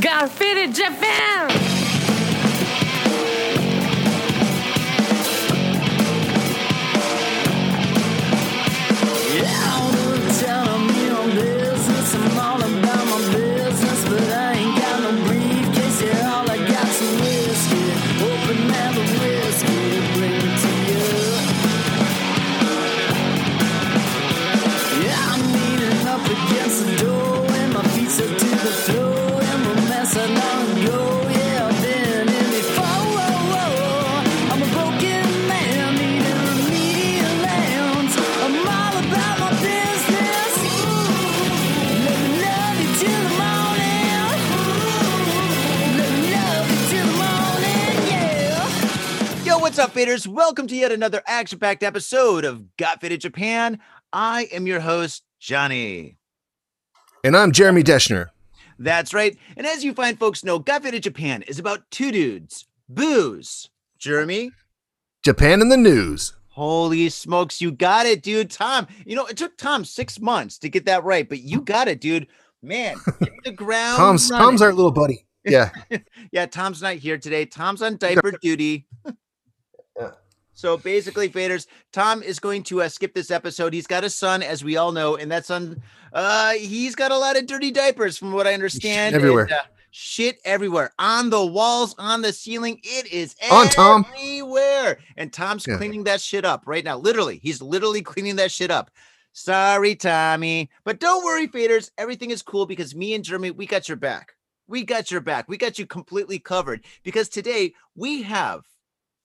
Got Faded Japan! What's up, faders? Welcome to yet another action-packed episode of Got Faded Japan. I am your host, Johnny. And I'm Jeremy Deschner. That's right. And as you fine folks know, Got Faded Japan is about two dudes, booze. Jeremy? Japan in the news. Holy smokes, you got it, dude. Tom, you know, it took Tom 6 months to get that right, but you got it, dude. Man, hit the ground Tom's our little buddy. Yeah. Yeah, Tom's not here today. Tom's on diaper duty. So basically, faders, Tom is going to skip this episode. He's got a son, as we all know, and that son, he's got a lot of dirty diapers, from what I understand. Shit everywhere. And, shit everywhere. On the walls, on the ceiling. It is everywhere. Tom. And Tom's cleaning that shit up right now. Literally. He's literally cleaning that shit up. Sorry, Tommy. But don't worry, faders. Everything is cool because me and Jeremy, we got your back. We got your back. We got you completely covered because today we have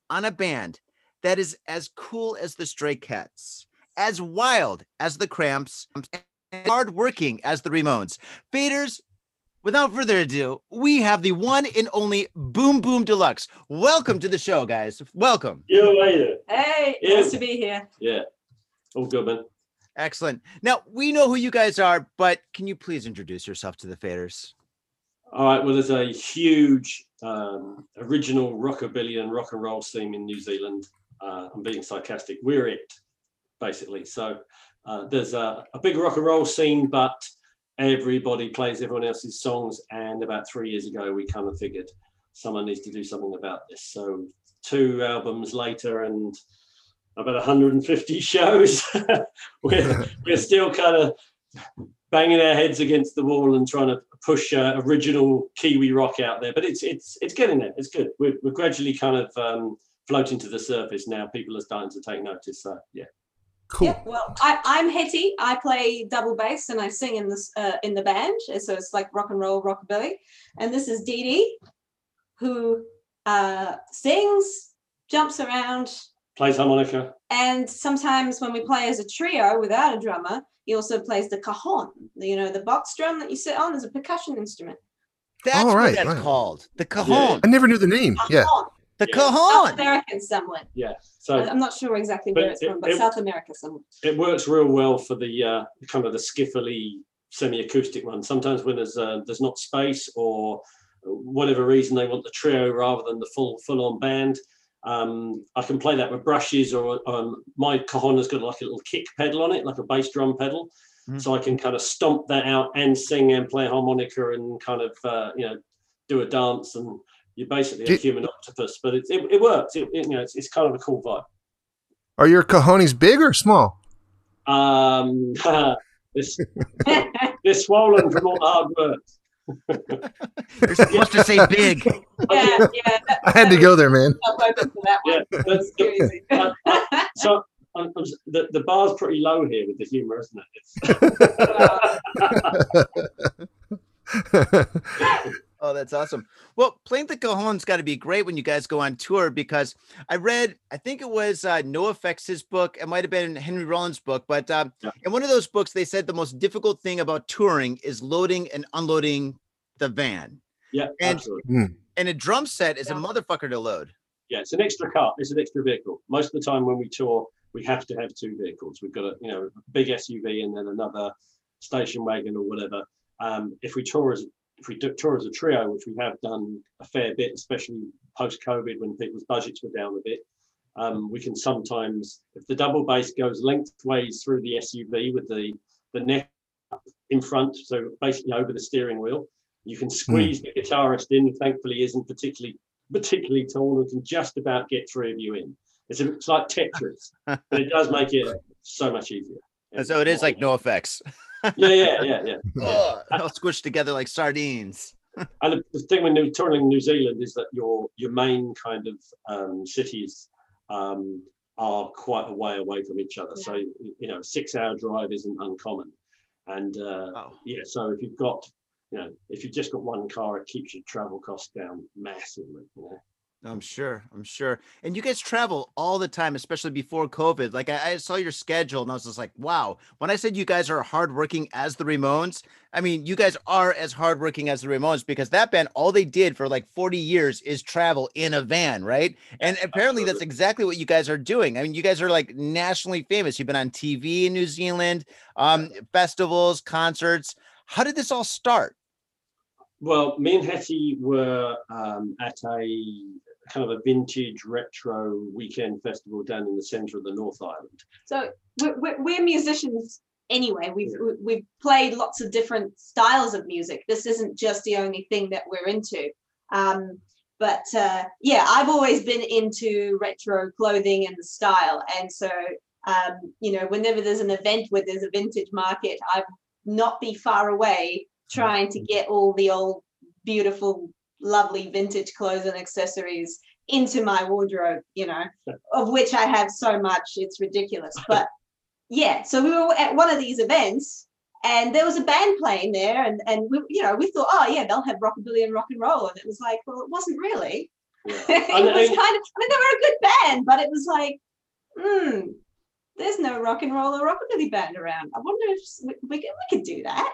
on a band that is as cool as the Stray Cats, as wild as the Cramps, and hardworking as the Ramones. Faders, without further ado, we have the one and only Boom Boom Deluxe. Welcome to the show, guys. Welcome. Yo, how are you? Hey, nice to be here. Yeah. All good, man. Excellent. Now, we know who you guys are, but can you please introduce yourself to the faders? All right. Well, there's a huge original rockabilly and rock and roll scene in New Zealand. I'm being sarcastic. We're it, basically. So there's a big rock and roll scene, but everybody plays everyone else's songs. And about 3 years ago, we kind of figured someone needs to do something about this. So 2 albums later and about 150 shows, we're still kind of banging our heads against the wall and trying to push original Kiwi rock out there. But it's getting there. It's good. We're gradually kind of floating to the surface now. People are starting to take notice. So yeah, cool. Yeah, well, I'm Hetty. I play double bass and I sing in this in the band. So it's like rock and roll, rockabilly. And this is Dee Dee, who sings, jumps around, plays harmonica, and sometimes when we play as a trio without a drummer, he also plays the cajon. You know, the box drum that you sit on is a percussion instrument. That's what that's called. The cajon. Yeah. I never knew the name. Cajon. Yeah. The cajon. South American somewhere. Yeah. So I'm not sure exactly where it's from, but South America somewhere. It works real well for the kind of the skiffly semi-acoustic one. Sometimes when there's not space or whatever reason they want the trio rather than the full-on band, I can play that with brushes or my cajon has got like a little kick pedal on it, like a bass drum pedal. Mm-hmm. So I can kind of stomp that out and sing and play harmonica and kind of, do a dance and... You're basically a human octopus, but it works. It's kind of a cool vibe. Are your cojones big or small? They're swollen from all the hard work. You're supposed to say big. Yeah. I had to go there, man. So the bar's pretty low here with the humor, isn't it? Oh, that's awesome. Well, playing the cajon's got to be great when you guys go on tour because I read, I think it was NoFX's book. It might have been Henry Rollins' book, but in one of those books, they said the most difficult thing about touring is loading and unloading the van. Yeah, and, absolutely. And a drum set is a motherfucker to load. Yeah, it's an extra car. It's an extra vehicle. Most of the time when we tour, we have to have 2 vehicles. We've got a big SUV and then another station wagon or whatever. If we tour as a trio, which we have done a fair bit, especially post-COVID when people's budgets were down a bit, we can sometimes, if the double bass goes lengthways through the SUV with the neck in front, so basically over the steering wheel, You can squeeze the guitarist in, thankfully isn't particularly tall and can just about get three of you in. It's like Tetris, but it does make it so much easier. And so it is like no effects. Yeah. Oh, they'll squish together like sardines. And the thing when touring New Zealand is that your main kind of cities are quite a way away from each other. So, you know, a 6-hour drive isn't uncommon. And so if you've got, you know, if you've just got one car, it keeps your travel costs down massively, you know? I'm sure. And you guys travel all the time, especially before COVID. Like I saw your schedule and I was just like, wow. When I said you guys are hardworking as the Ramones, I mean, you guys are as hardworking as the Ramones, because that band, all they did for like 40 years is travel in a van, right? And apparently that's exactly what you guys are doing. I mean, you guys are like nationally famous. You've been on TV in New Zealand, festivals, concerts. How did this all start? Well, me and Hetty were at a kind of a vintage retro weekend festival down in the centre of the North Island. So we're musicians anyway. We've played lots of different styles of music. This isn't just the only thing that we're into. I've always been into retro clothing and the style. And so, you know, whenever there's an event where there's a vintage market, I would not be far away trying to get all the old, beautiful, lovely vintage clothes and accessories into my wardrobe, you know, of which I have so much, it's ridiculous. But yeah, so we were at one of these events and there was a band playing there, and we, you know, we thought, oh yeah, they'll have rockabilly and rock and roll. And it was like, well, it wasn't really. I mean, they were a good band, but it was like, there's no rock and roll or rockabilly band around. I wonder if we could do that.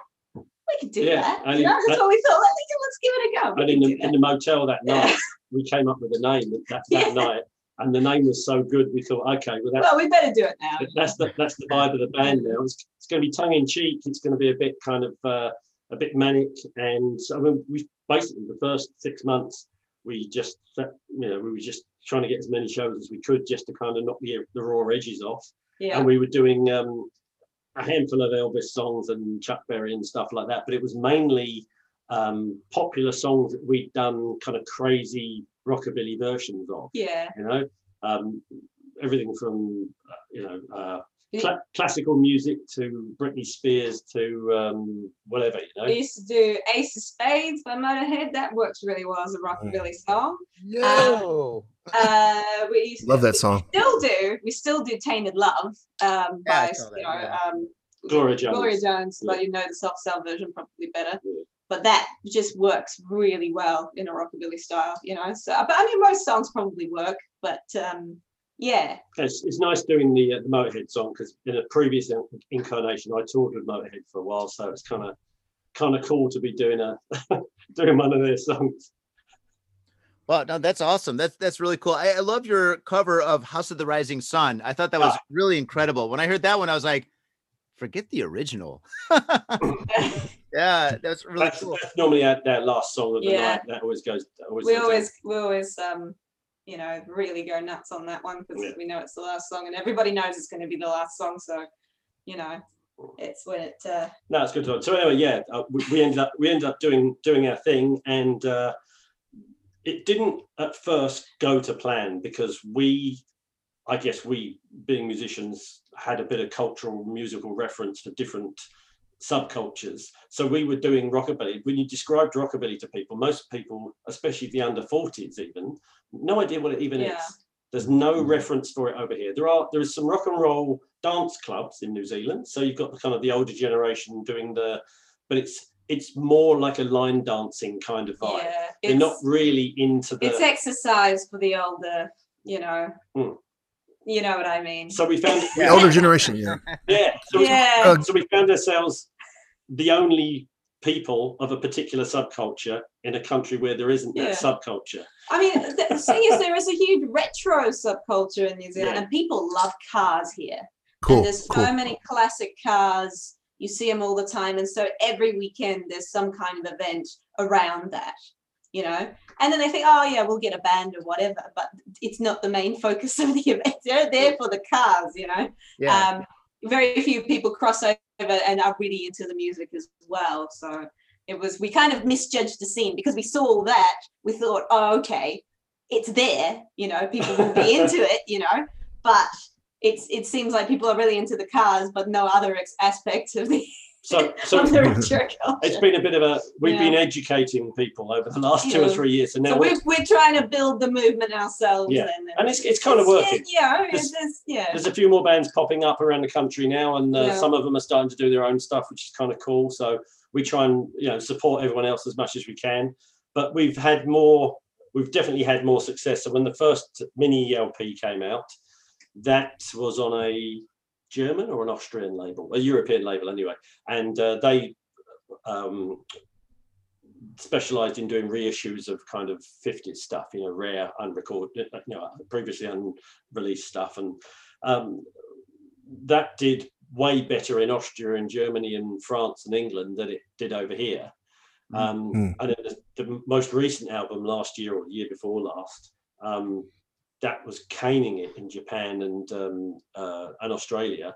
We could do that. You know, that's what we thought. Let's give it a go. And in the motel that night, we came up with a name that night, and the name was so good we thought, okay, well, we better do it now. That's the vibe of the band now. It's going to be tongue in cheek. It's going to be a bit kind of a bit manic, and so, I mean, we basically the first 6 months we just, you know, we were just trying to get as many shows as we could just to kind of knock the raw edges off. Yeah. And we were doing a handful of Elvis songs and Chuck Berry and stuff like that, but it was mainly popular songs that we'd done kind of crazy rockabilly versions of. Yeah, you know, everything from classical music to Britney Spears to whatever. You know, we used to do Ace of Spades by Motorhead. That works really well as a rockabilly song. No. Love that song. We still do Tainted Love Gloria Jones. But you know the soft cell version probably better. Yeah. But that just works really well in a rockabilly style, you know. So, but I mean, most songs probably work. But it's nice doing the Motorhead song, because in a previous incarnation I toured with Motorhead for a while, so it's kind of cool to be doing doing one of their songs. Well, no, that's awesome. That's really cool. I love your cover of House of the Rising Sun. I thought that was really incredible. When I heard that one, I was like, forget the original. Yeah, that's really cool. That's normally that last song of the night. That always goes. You know, really go nuts on that one, because we know it's the last song, and everybody knows it's going to be the last song. So, you know, it's when it. No, it's good to. So anyway, we ended up doing our thing, and. It didn't at first go to plan, because we, being musicians, had a bit of cultural musical reference for different subcultures. So we were doing rockabilly. When you described rockabilly to people, most people, especially the under 40s even, no idea what it even is. There's no reference for it over here. There is some rock and roll dance clubs in New Zealand. So you've got the kind of the older generation doing but it's more like a line dancing kind of vibe. Yeah, they're not really into it's exercise for the older, you know. You know what I mean? So we found the older generation, So we found ourselves the only people of a particular subculture in a country where there isn't that subculture. I mean, the thing is, there is a huge retro subculture in New Zealand, and people love cars here. Cool. And there's so many classic cars. You see them all the time. And so every weekend there's some kind of event around that, you know, and then they think, oh yeah, we'll get a band or whatever, but it's not the main focus of the event. They're there for the cars, you know. Very few people cross over and are really into the music as well. So It was, we kind of misjudged the scene because we saw all that. We thought, oh, okay, it's there, you know, people will be into it, you know, but it's, it seems like people are really into the cars, but no other aspects of the, so of the retro culture. It's been a bit of a, we've been educating people over the last two or 3 years. And now we're trying to build the movement ourselves. Yeah. And it's kind of working. Yeah, you know, there's a few more bands popping up around the country now, and some of them are starting to do their own stuff, which is kind of cool. So we try and, you know, support everyone else as much as we can. But we've had more, we've definitely had more success. So when the first mini LP came out, that was on a German or an Austrian label, a European label anyway, and they specialized in doing reissues of kind of 50s stuff, you know, rare, unrecorded, you know, previously unreleased stuff, and that did way better in Austria and Germany and France and England than it did over here. And then the most recent album last year or the year before last, that was caning it in Japan and Australia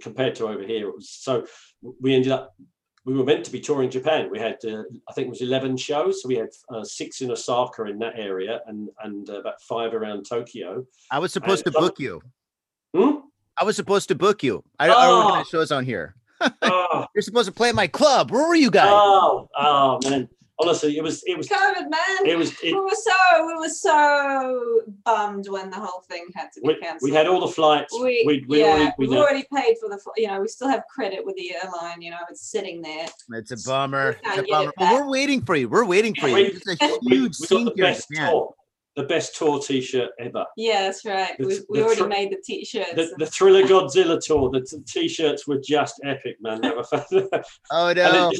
compared to over here. It was, so we ended up, we were meant to be touring Japan. We had, I think it was 11 shows. So we had 6 in Osaka in that area, and about 5 around Tokyo. I was supposed to book you. I was supposed to book you. I organized shows on here. You're supposed to play at my club. Where were you guys? Oh man. Honestly, it was COVID, man. We were so bummed when the whole thing had to be cancelled. We had all the flights. We've already paid for the, you know, we still have credit with the airline, you know, it's sitting there. It's a bummer. Well, we're waiting for you. It's a huge scene here. The best tour T-shirt ever. Yeah, that's right. We already made the T-shirts. The Thriller Godzilla tour. The T-shirts were just epic, man. They were oh no!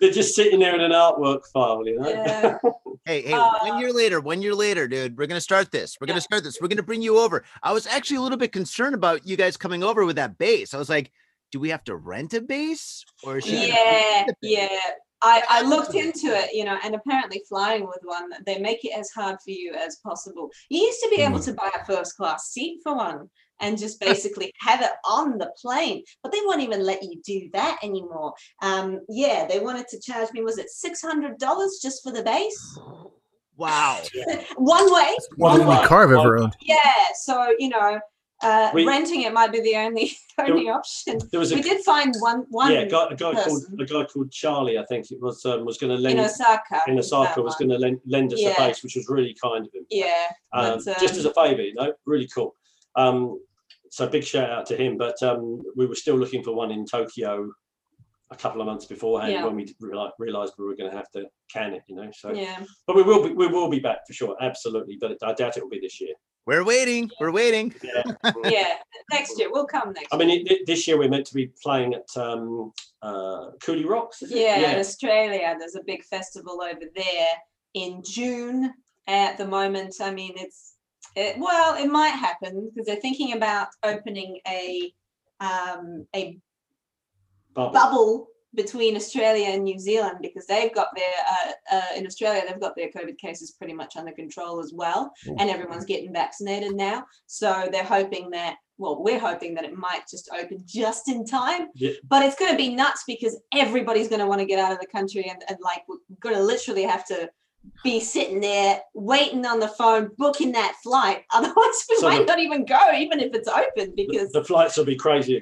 They're just sitting there in an artwork file, you know. Yeah. Hey, 1 year later, dude. We're gonna start this. We're gonna bring you over. I was actually a little bit concerned about you guys coming over with that bass. I was like, do we have to rent a bass or? Yeah. I looked into it, you know, and apparently flying with one, they make it as hard for you as possible. You used to be able to buy a first-class seat for one and just basically have it on the plane, but they won't even let you do that anymore. They wanted to charge me, was it $600 just for the base? Wow. One way. Car I've ever owned. Yeah, so, you know. Renting it might be the only option. We did find one. Yeah, a guy called Charlie, I think it was going to lend in Osaka us a bass, which was really kind of him. Yeah, just as a favour, you know, really cool. So big shout out to him. But we were still looking for one in Tokyo a couple of months beforehand when we realised we were going to have to can it, you know. So but we will be back for sure, absolutely. But I doubt it will be this year. We're waiting. Yeah. Next year. We'll come next year. I mean, this year we're meant to be playing at Coolie Rocks. In Australia. There's a big festival over there in June at the moment. I mean, it might happen because they're thinking about opening a bubble between Australia and New Zealand, because they've got their in Australia they've got their COVID cases pretty much under control as well, and everyone's getting vaccinated now, so they're hoping that, well, we're hoping that it might just open just in time, but it's going to be nuts because everybody's going to want to get out of the country, and like we're going to literally have to be sitting there waiting on the phone, booking that flight. Otherwise, we might not even go, even if it's open, because the flights will be crazy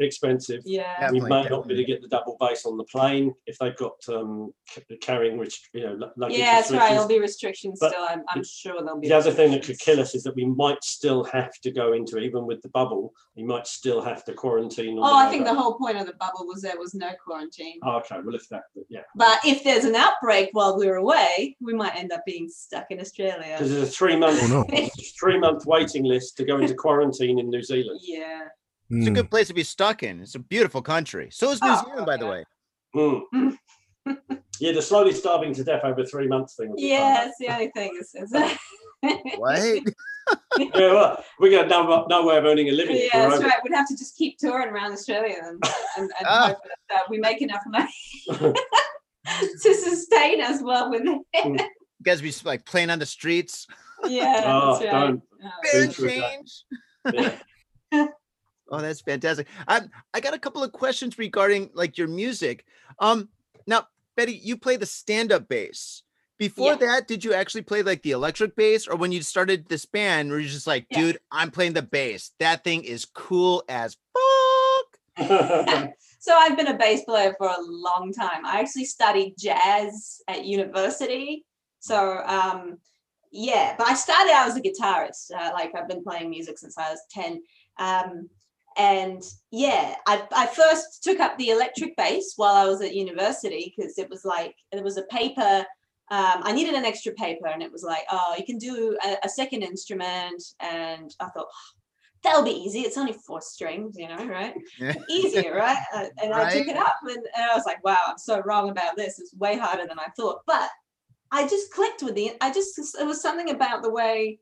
expensive. Yeah, we may not be able to get the double bass on the plane if they've got carrying, which, you know, luggage. Yeah, that's right. There'll be restrictions but still. I'm sure there'll be. The other thing that could kill us is that we might still have to go into, even with the bubble, we might still have to quarantine. I think the whole point of the bubble was there was no quarantine. Oh, okay. Well, but if there's an outbreak while we're away, we might end up being stuck in Australia. Because there's a 3-month three-month waiting list to go into quarantine in New Zealand. Yeah. It's a good place to be stuck in. It's a beautiful country. So is New Zealand, by the way. The slowly starving to death over 3 months thing. Yeah, it's the only thing. What? We got no way of earning a living. Yeah, that's right. We'd have to just keep touring around Australia and hope that we make enough money to sustain us while we're there. You guys be like playing on the streets. Yeah. Change. That. Yeah. Oh, that's fantastic. I got a couple of questions regarding like your music. Now Betty, you play the stand-up bass. Before that, did you actually play like the electric bass, or when you started this band, were you just like, dude, I'm playing the bass. That thing is cool as fuck. So I've been a bass player for a long time. I actually studied jazz at university. So yeah, but I started out as a guitarist. Like I've been playing music since I was 10. And yeah, I first took up the electric bass while I was at university because it was like, there was a paper. I needed an extra paper and it was like, oh, you can do a second instrument. And I thought, oh, that'll be easy. It's only 4 strings, you know, right? Easier, right? And I took it up and I was like, wow, I'm so wrong about this. It's way harder than I thought. But I just clicked with the, it was something about the way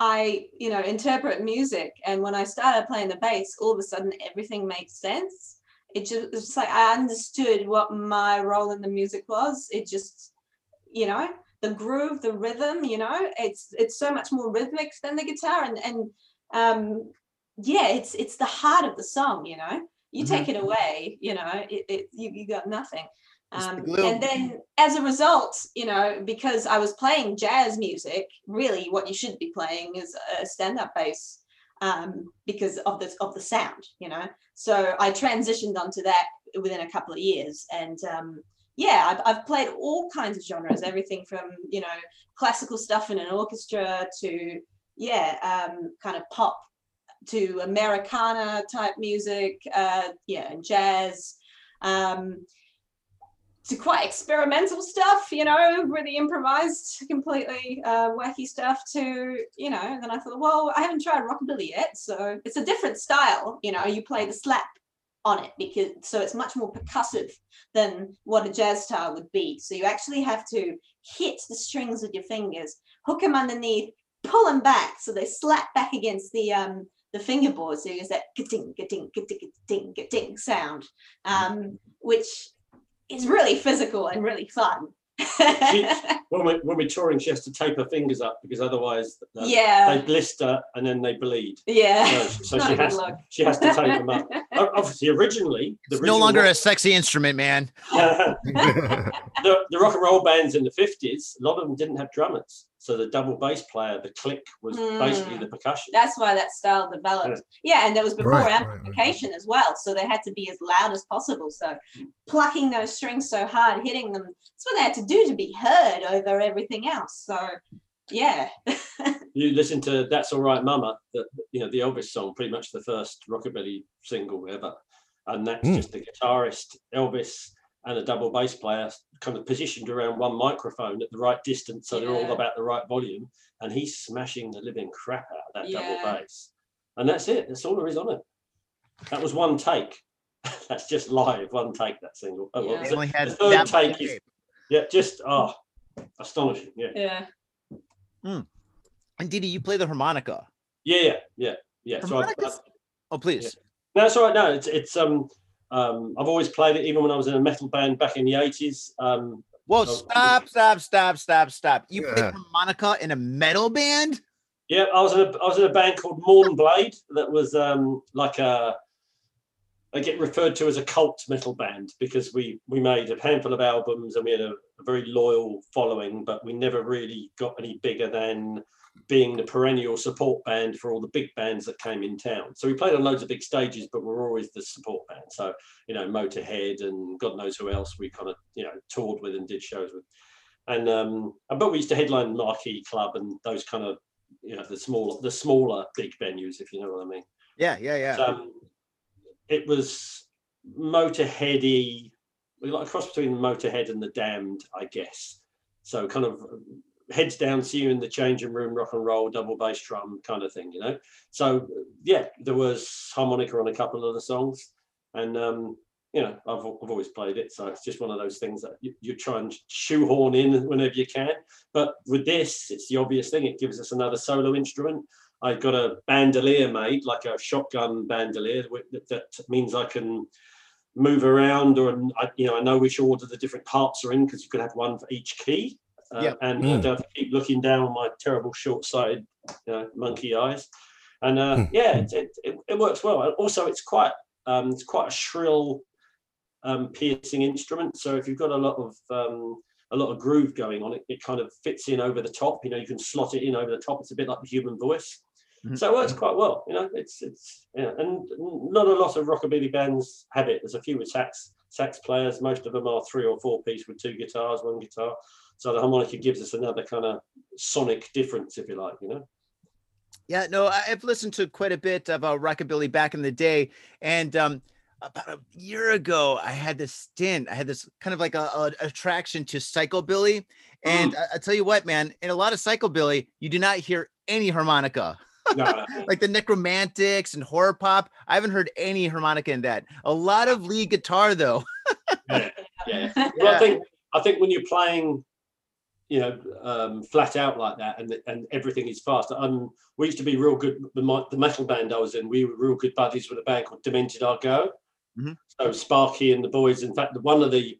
I, you know, interpret music. And when I started playing the bass, all of a sudden everything made sense. It's just like, I understood what my role in the music was. It just, you know, the groove, the rhythm, you know, it's so much more rhythmic than the guitar. And yeah, it's the heart of the song, you know, you take it away, you know, you got nothing. And then as a result, you know, because I was playing jazz music, really what you should be playing is a stand-up bass because of the sound, you know. So I transitioned onto that within a couple of years. And yeah, I've played all kinds of genres, everything from, you know, classical stuff in an orchestra to, yeah, kind of pop to Americana type music, yeah, and jazz. To quite experimental stuff, you know, really improvised, completely wacky stuff to, you know, and then I thought, well, I haven't tried rockabilly yet. So it's a different style, you know, you play the slap on it because, so it's much more percussive than what a jazz style would be. So you actually have to hit the strings with your fingers, hook them underneath, pull them back. So they slap back against the fingerboard. So there's that ka-ting, ka-ting, ka-ting, ka-ting, ka-ting sound, which, it's really physical and really fun. When we're touring, she has to tape her fingers up because otherwise they blister and then they bleed. Yeah, so she has to tape them up. Obviously, originally... It's no longer a sexy instrument, man. The rock and roll bands in the 50s, a lot of them didn't have drummers. So the double bass player, the click, was basically the percussion. That's why that style developed. Yeah, and there was before amplification as well. So they had to be as loud as possible. So plucking those strings so hard, hitting them, that's what they had to do to be heard over everything else. So, yeah. You listen to That's All Right Mama, the Elvis song, pretty much the first rockabilly single ever. And that's just the guitarist, Elvis, and a double bass player kind of positioned around one microphone at the right distance, so they're all about the right volume, and he's smashing the living crap out of that double bass. And that's it, that's all there is on it. That was one take. That's just live, one take, that single. Oh, yeah. The third take is, astonishing, And Dee Dee, you play the harmonica. Yeah. So please. Yeah. No, it's all right, no, I've always played it, even when I was in a metal band back in the 80s. Stop. You played harmonica in a metal band? Yeah, I was in a band called Mornblade that was I get referred to as a cult metal band because we made a handful of albums and we had a very loyal following, but we never really got any bigger than being the perennial support band for all the big bands that came in town. So we played on loads of big stages, but we're always the support band. So, you know, Motorhead and God knows who else we kind of, you know, toured with and did shows with. And but we used to headline Marquee Club and those kind of, you know, the smaller big venues, if you know what I mean. Yeah. So it was Motorheady, like a cross between Motorhead and the Damned, I guess. So kind of heads down, see you in the changing room, rock and roll, double bass drum kind of thing, you know. So yeah, there was harmonica on a couple of the songs, and you know, I've always played it, so it's just one of those things that you try and shoehorn in whenever you can. But with this, it's the obvious thing, it gives us another solo instrument. I got a bandolier made, like a shotgun bandolier, that means I can move around, or you know, I know which order the different parts are in because you could have one for each key. And I don't keep looking down on my terrible short-sighted monkey eyes, and yeah, it works well. And also, it's quite a shrill piercing instrument. So if you've got a lot of groove going on, it kind of fits in over the top. You can slot it in over the top. It's a bit like the human voice. Mm-hmm. So it works quite well. It's yeah. And not a lot of rockabilly bands have it. There's a few with sax players. Most of them are 3 or 4 piece with 2 guitars, 1 guitar. So the harmonica gives us another kind of sonic difference, if you like, Yeah, no, I've listened to quite a bit about rockabilly back in the day. And about a year ago, I had this stint. I had this kind of like an attraction to psychobilly. And I tell you what, man, in a lot of psychobilly, you do not hear any harmonica. No. Like the Necromantics and horror pop, I haven't heard any harmonica in that. A lot of lead guitar, though. Yeah. Well, I think when you're playing, flat out like that, and everything is fast. We used to be real good. The metal band I was in, we were real good buddies with a band called Demented Argo. Mm-hmm. So Sparky and the boys. In fact, one of the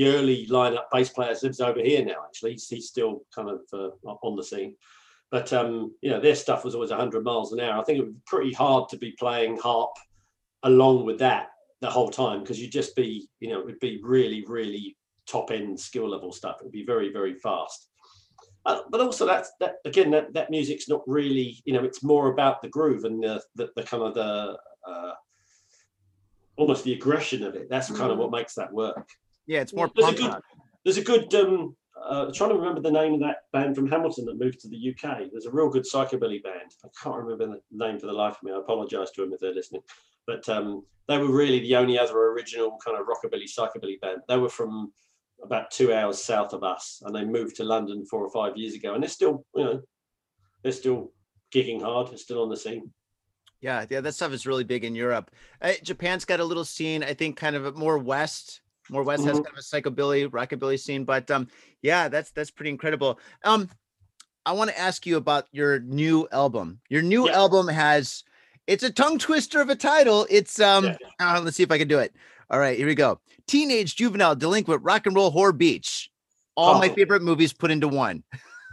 early lineup bass players lives over here now. Actually, he's still kind of on the scene. But their stuff was always 100 miles an hour. I think it would be pretty hard to be playing harp along with that the whole time, because you'd just be, it would be really, really top end skill level stuff. It'd be very, very fast, but also that music's not really, it's more about the groove and the kind of almost the aggression of it. That's kind of what makes that work. Yeah, it's more punk. There's a good trying to remember the name of that band from Hamilton that moved to the UK. There's a real good psychobilly band. I can't remember the name for the life of me. I apologize to them if they're listening, but they were really the only other original kind of rockabilly psychobilly band. They were from about 2 hours south of us, and they moved to London 4 or 5 years ago, and they're still they're still gigging hard. They're still on the scene. Yeah, that stuff is really big in Europe. Japan's got a little scene, I think, kind of more west. More west has kind of a psychobilly rockabilly scene, but that's pretty incredible. I want to ask you about your new album. Your new album has, it's a tongue twister of a title. It's let's see if I can do it. All right, here we go. Teenage Juvenile Delinquent Rock and Roll Whore Beach. All my favorite movies put into one.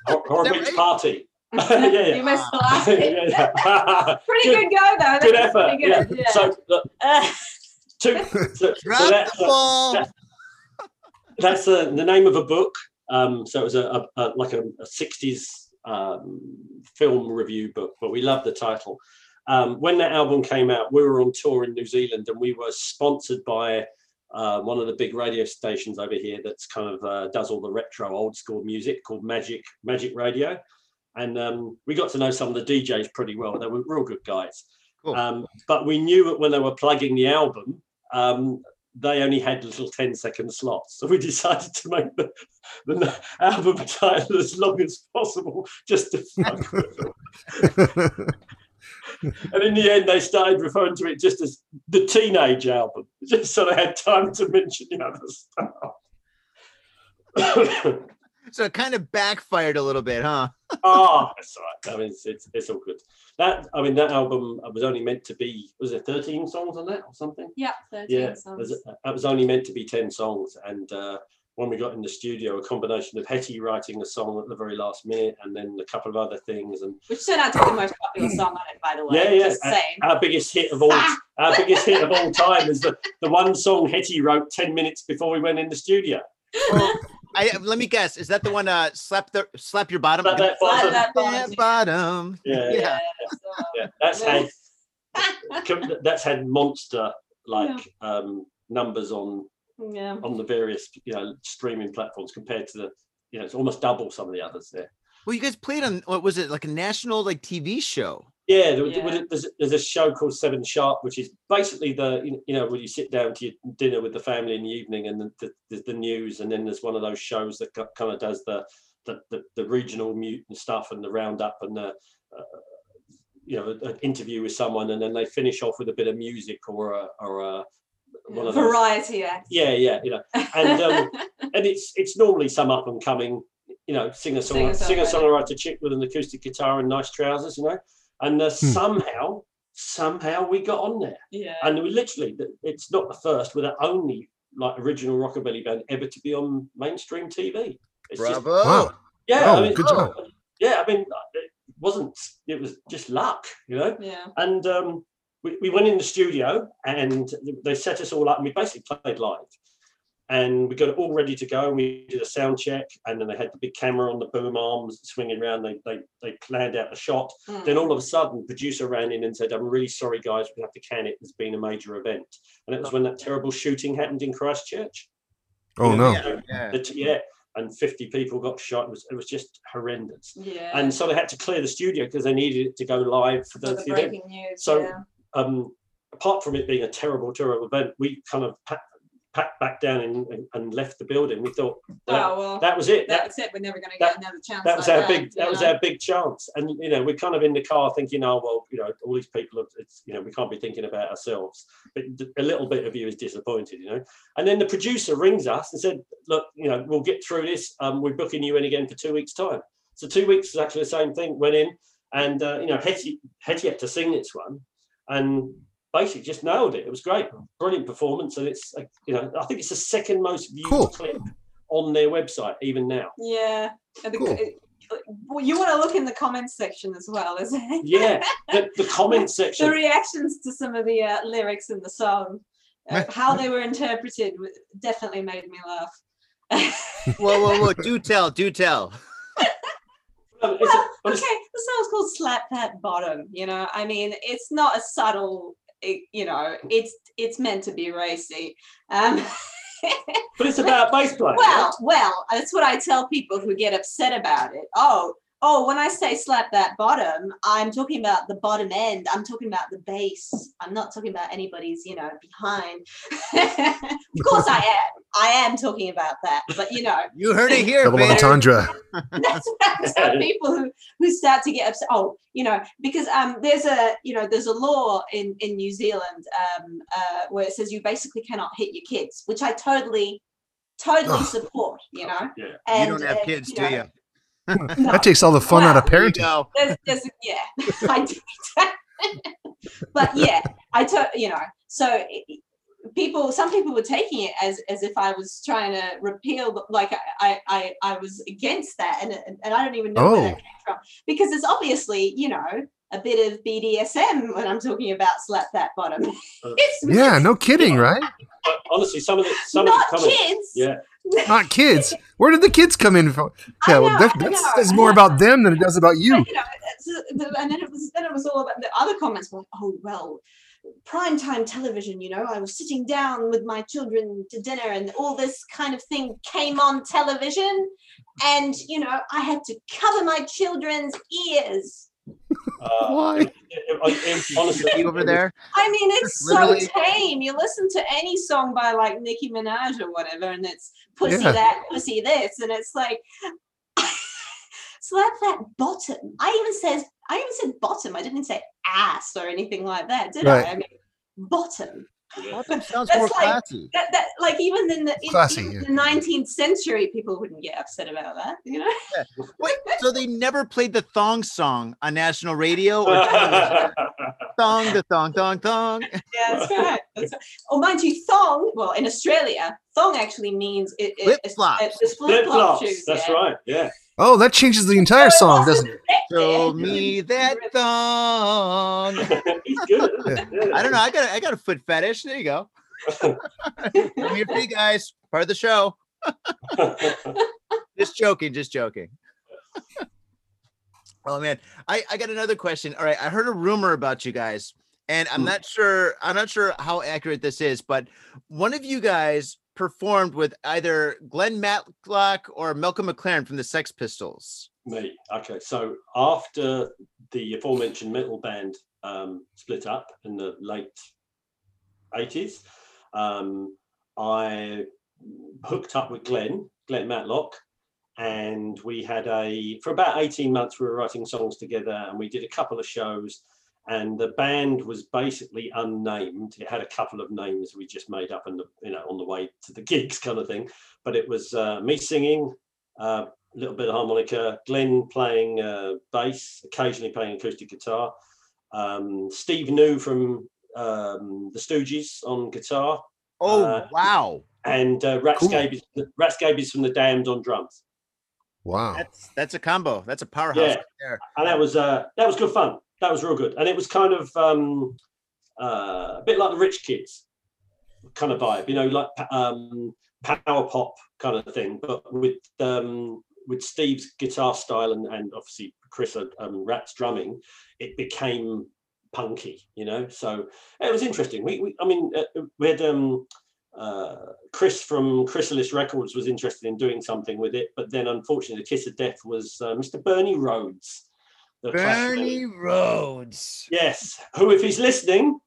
Whore Beach, right? Party. Yeah. You missed the last bit. Pretty good go, though. Good effort. Good. Yeah. So, look, that's the name of a book. So it was a 60s film review book, but we love the title. When that album came out, we were on tour in New Zealand, and we were sponsored by one of the big radio stations over here that's kind of does all the retro old school music, called Magic Radio. And we got to know some of the DJs pretty well. They were real good guys. Cool. But we knew that when they were plugging the album, they only had little 10-second slots. So we decided to make the album title as long as possible, just to fuck with them. And in the end, they started referring to it just as the Teenage Album, just so they had time to mention the other stuff. So it kind of backfired a little bit, huh? That's all right. It's all good. That album was only meant to be, was it 13 songs on that or something? Yeah, 13 songs. That was only meant to be 10 songs. And when we got in the studio, a combination of Hetty writing a song at the very last minute, and then a couple of other things, and which turned out to be the most popular song on it, by the way. Our biggest hit of all, our biggest hit of all time is the one song Hetty wrote 10 minutes before we went in the studio. Well, let me guess, is that the one? Slap your bottom. Slap that bottom. Yeah. That's had monster numbers on. Yeah. On the various streaming platforms compared to the it's almost double some of the others there. Well, you guys played on, what was it, like a national TV show? Yeah, there's a show called Seven Sharp, which is basically when you sit down to your dinner with the family in the evening, and then there's the news, and then there's one of those shows that kind of does the regional mutant stuff and the roundup and the an interview with someone, and then they finish off with a bit of music or a one of variety acts. And and it's normally some up and coming singer-songwriter chick with an acoustic guitar and nice trousers, and somehow we got on there. And we literally, it's not the first, we're the only original rockabilly band ever to be on mainstream TV. It's Bravo. Just, wow. Yeah, oh, I mean, good job. Yeah, I mean, it was just luck. And we went in the studio and they set us all up and we basically played live. And we got it all ready to go. And we did a sound check, and then they had the big camera on the boom arms swinging around. They planned out the shot. Mm. Then all of a sudden, producer ran in and said, "I'm really sorry, guys, we have to can it. There's been a major event." And it was when that terrible shooting happened in Christchurch. Oh no! Yeah. And 50 people got shot. It was just horrendous. Yeah. And so they had to clear the studio because they needed it to go live for the breaking news. So apart from it being a terrible event, we kind of packed back down and left the building. We thought, that was it. That's it. We're never going to get another chance. That was like our big chance. And we're kind of in the car thinking, all these people we can't be thinking about ourselves. But a little bit of you is disappointed, And then the producer rings us and said, "Look, we'll get through this. We're booking you in again for 2 weeks' time." So 2 weeks is actually the same thing. Went in, and Hetty had to sing this one, and basically just nailed it. It was great, brilliant performance, and it's I think it's the second most viewed clip on their website even now. Yeah, well, you want to look in the comments section as well, isn't it? Yeah, the comments section. The reactions to some of the lyrics in the song, how they were interpreted, definitely made me laugh. Whoa! Do tell. The song's called "Slap That Bottom." I mean, it's not a subtle. It's meant to be racy. But it's about bass playing. Well, that's what I tell people who get upset about it. Oh, when I say slap that bottom, I'm talking about the bottom end. I'm talking about the bass. I'm not talking about anybody's, behind. Of course I am. I am talking about that. But, You heard it here, Double entendre. That's what I'm telling people who start to get upset. Oh, because there's a law in New Zealand where it says you basically cannot hit your kids, which I totally support, Yeah. And, you don't have kids, do you? No. That takes all the fun out of parenting. I did. But I took, so some people were taking it as if I was trying to repeal, like I was against that, and I don't even know where that came from, because it's obviously a bit of BDSM when I'm talking about slap that bottom. Yeah, no kidding, right? Honestly, some of the comments, yeah. Not kids. Where did the kids come in from? Yeah, that's more about them than it does about you. But, and then it was all about the other comments. Primetime television. I was sitting down with my children to dinner, and all this kind of thing came on television, and I had to cover my children's ears. Why? Honestly, over there. I mean, it's literally so tame. You listen to any song by like Nicki Minaj or whatever, and it's pussy that, pussy this, and it's like slap that bottom. I even said bottom. I didn't say ass or anything like that, did I? I mean, bottom. Bottom sounds more classy. That, like, even in the 19th century, people wouldn't get upset about that, Yeah. Wait, so they never played the thong song on national radio? Or thong. Yeah, that's right. Oh, mind you, thong. Well, in Australia, thong actually means flip-flops. Shoes, that's right. Yeah. Oh, that changes the entire song, doesn't it? Show me that thong. He's good. Yeah. I don't know. I got a foot fetish. There you go. I'm here for you guys. Part of the show. Just joking. Oh man, I got another question. All right, I heard a rumor about you guys, and I'm not sure how accurate this is, but one of you guys performed with either Glenn Matlock or Malcolm McLaren from the Sex Pistols. Me. Okay, so after the aforementioned metal band split up in the late 80s, I hooked up with Glenn Matlock, and we had for about 18 months we were writing songs together, and we did a couple of shows. And the band was basically unnamed. It had a couple of names we just made up on the way to the gigs kind of thing. But it was me singing, a little bit of harmonica, Glenn playing bass, occasionally playing acoustic guitar, Steve New from the Stooges on guitar. Oh, wow. And Rat Scabies from the Damned on drums. Wow. That's a combo. That's a powerhouse right there. And that was good fun. That was real good. And it was kind of a bit like the Rich Kids kind of vibe, you know, like power pop kind of thing, but with Steve's guitar style and obviously Chris Rat's drumming, it became punky, you know. So it was interesting. We had Chris from Chrysalis Records was interested in doing something with it, but then unfortunately the kiss of death was Mr. Bernie Rhodes. Bernie Rhodes. Yes. Who, if he's listening,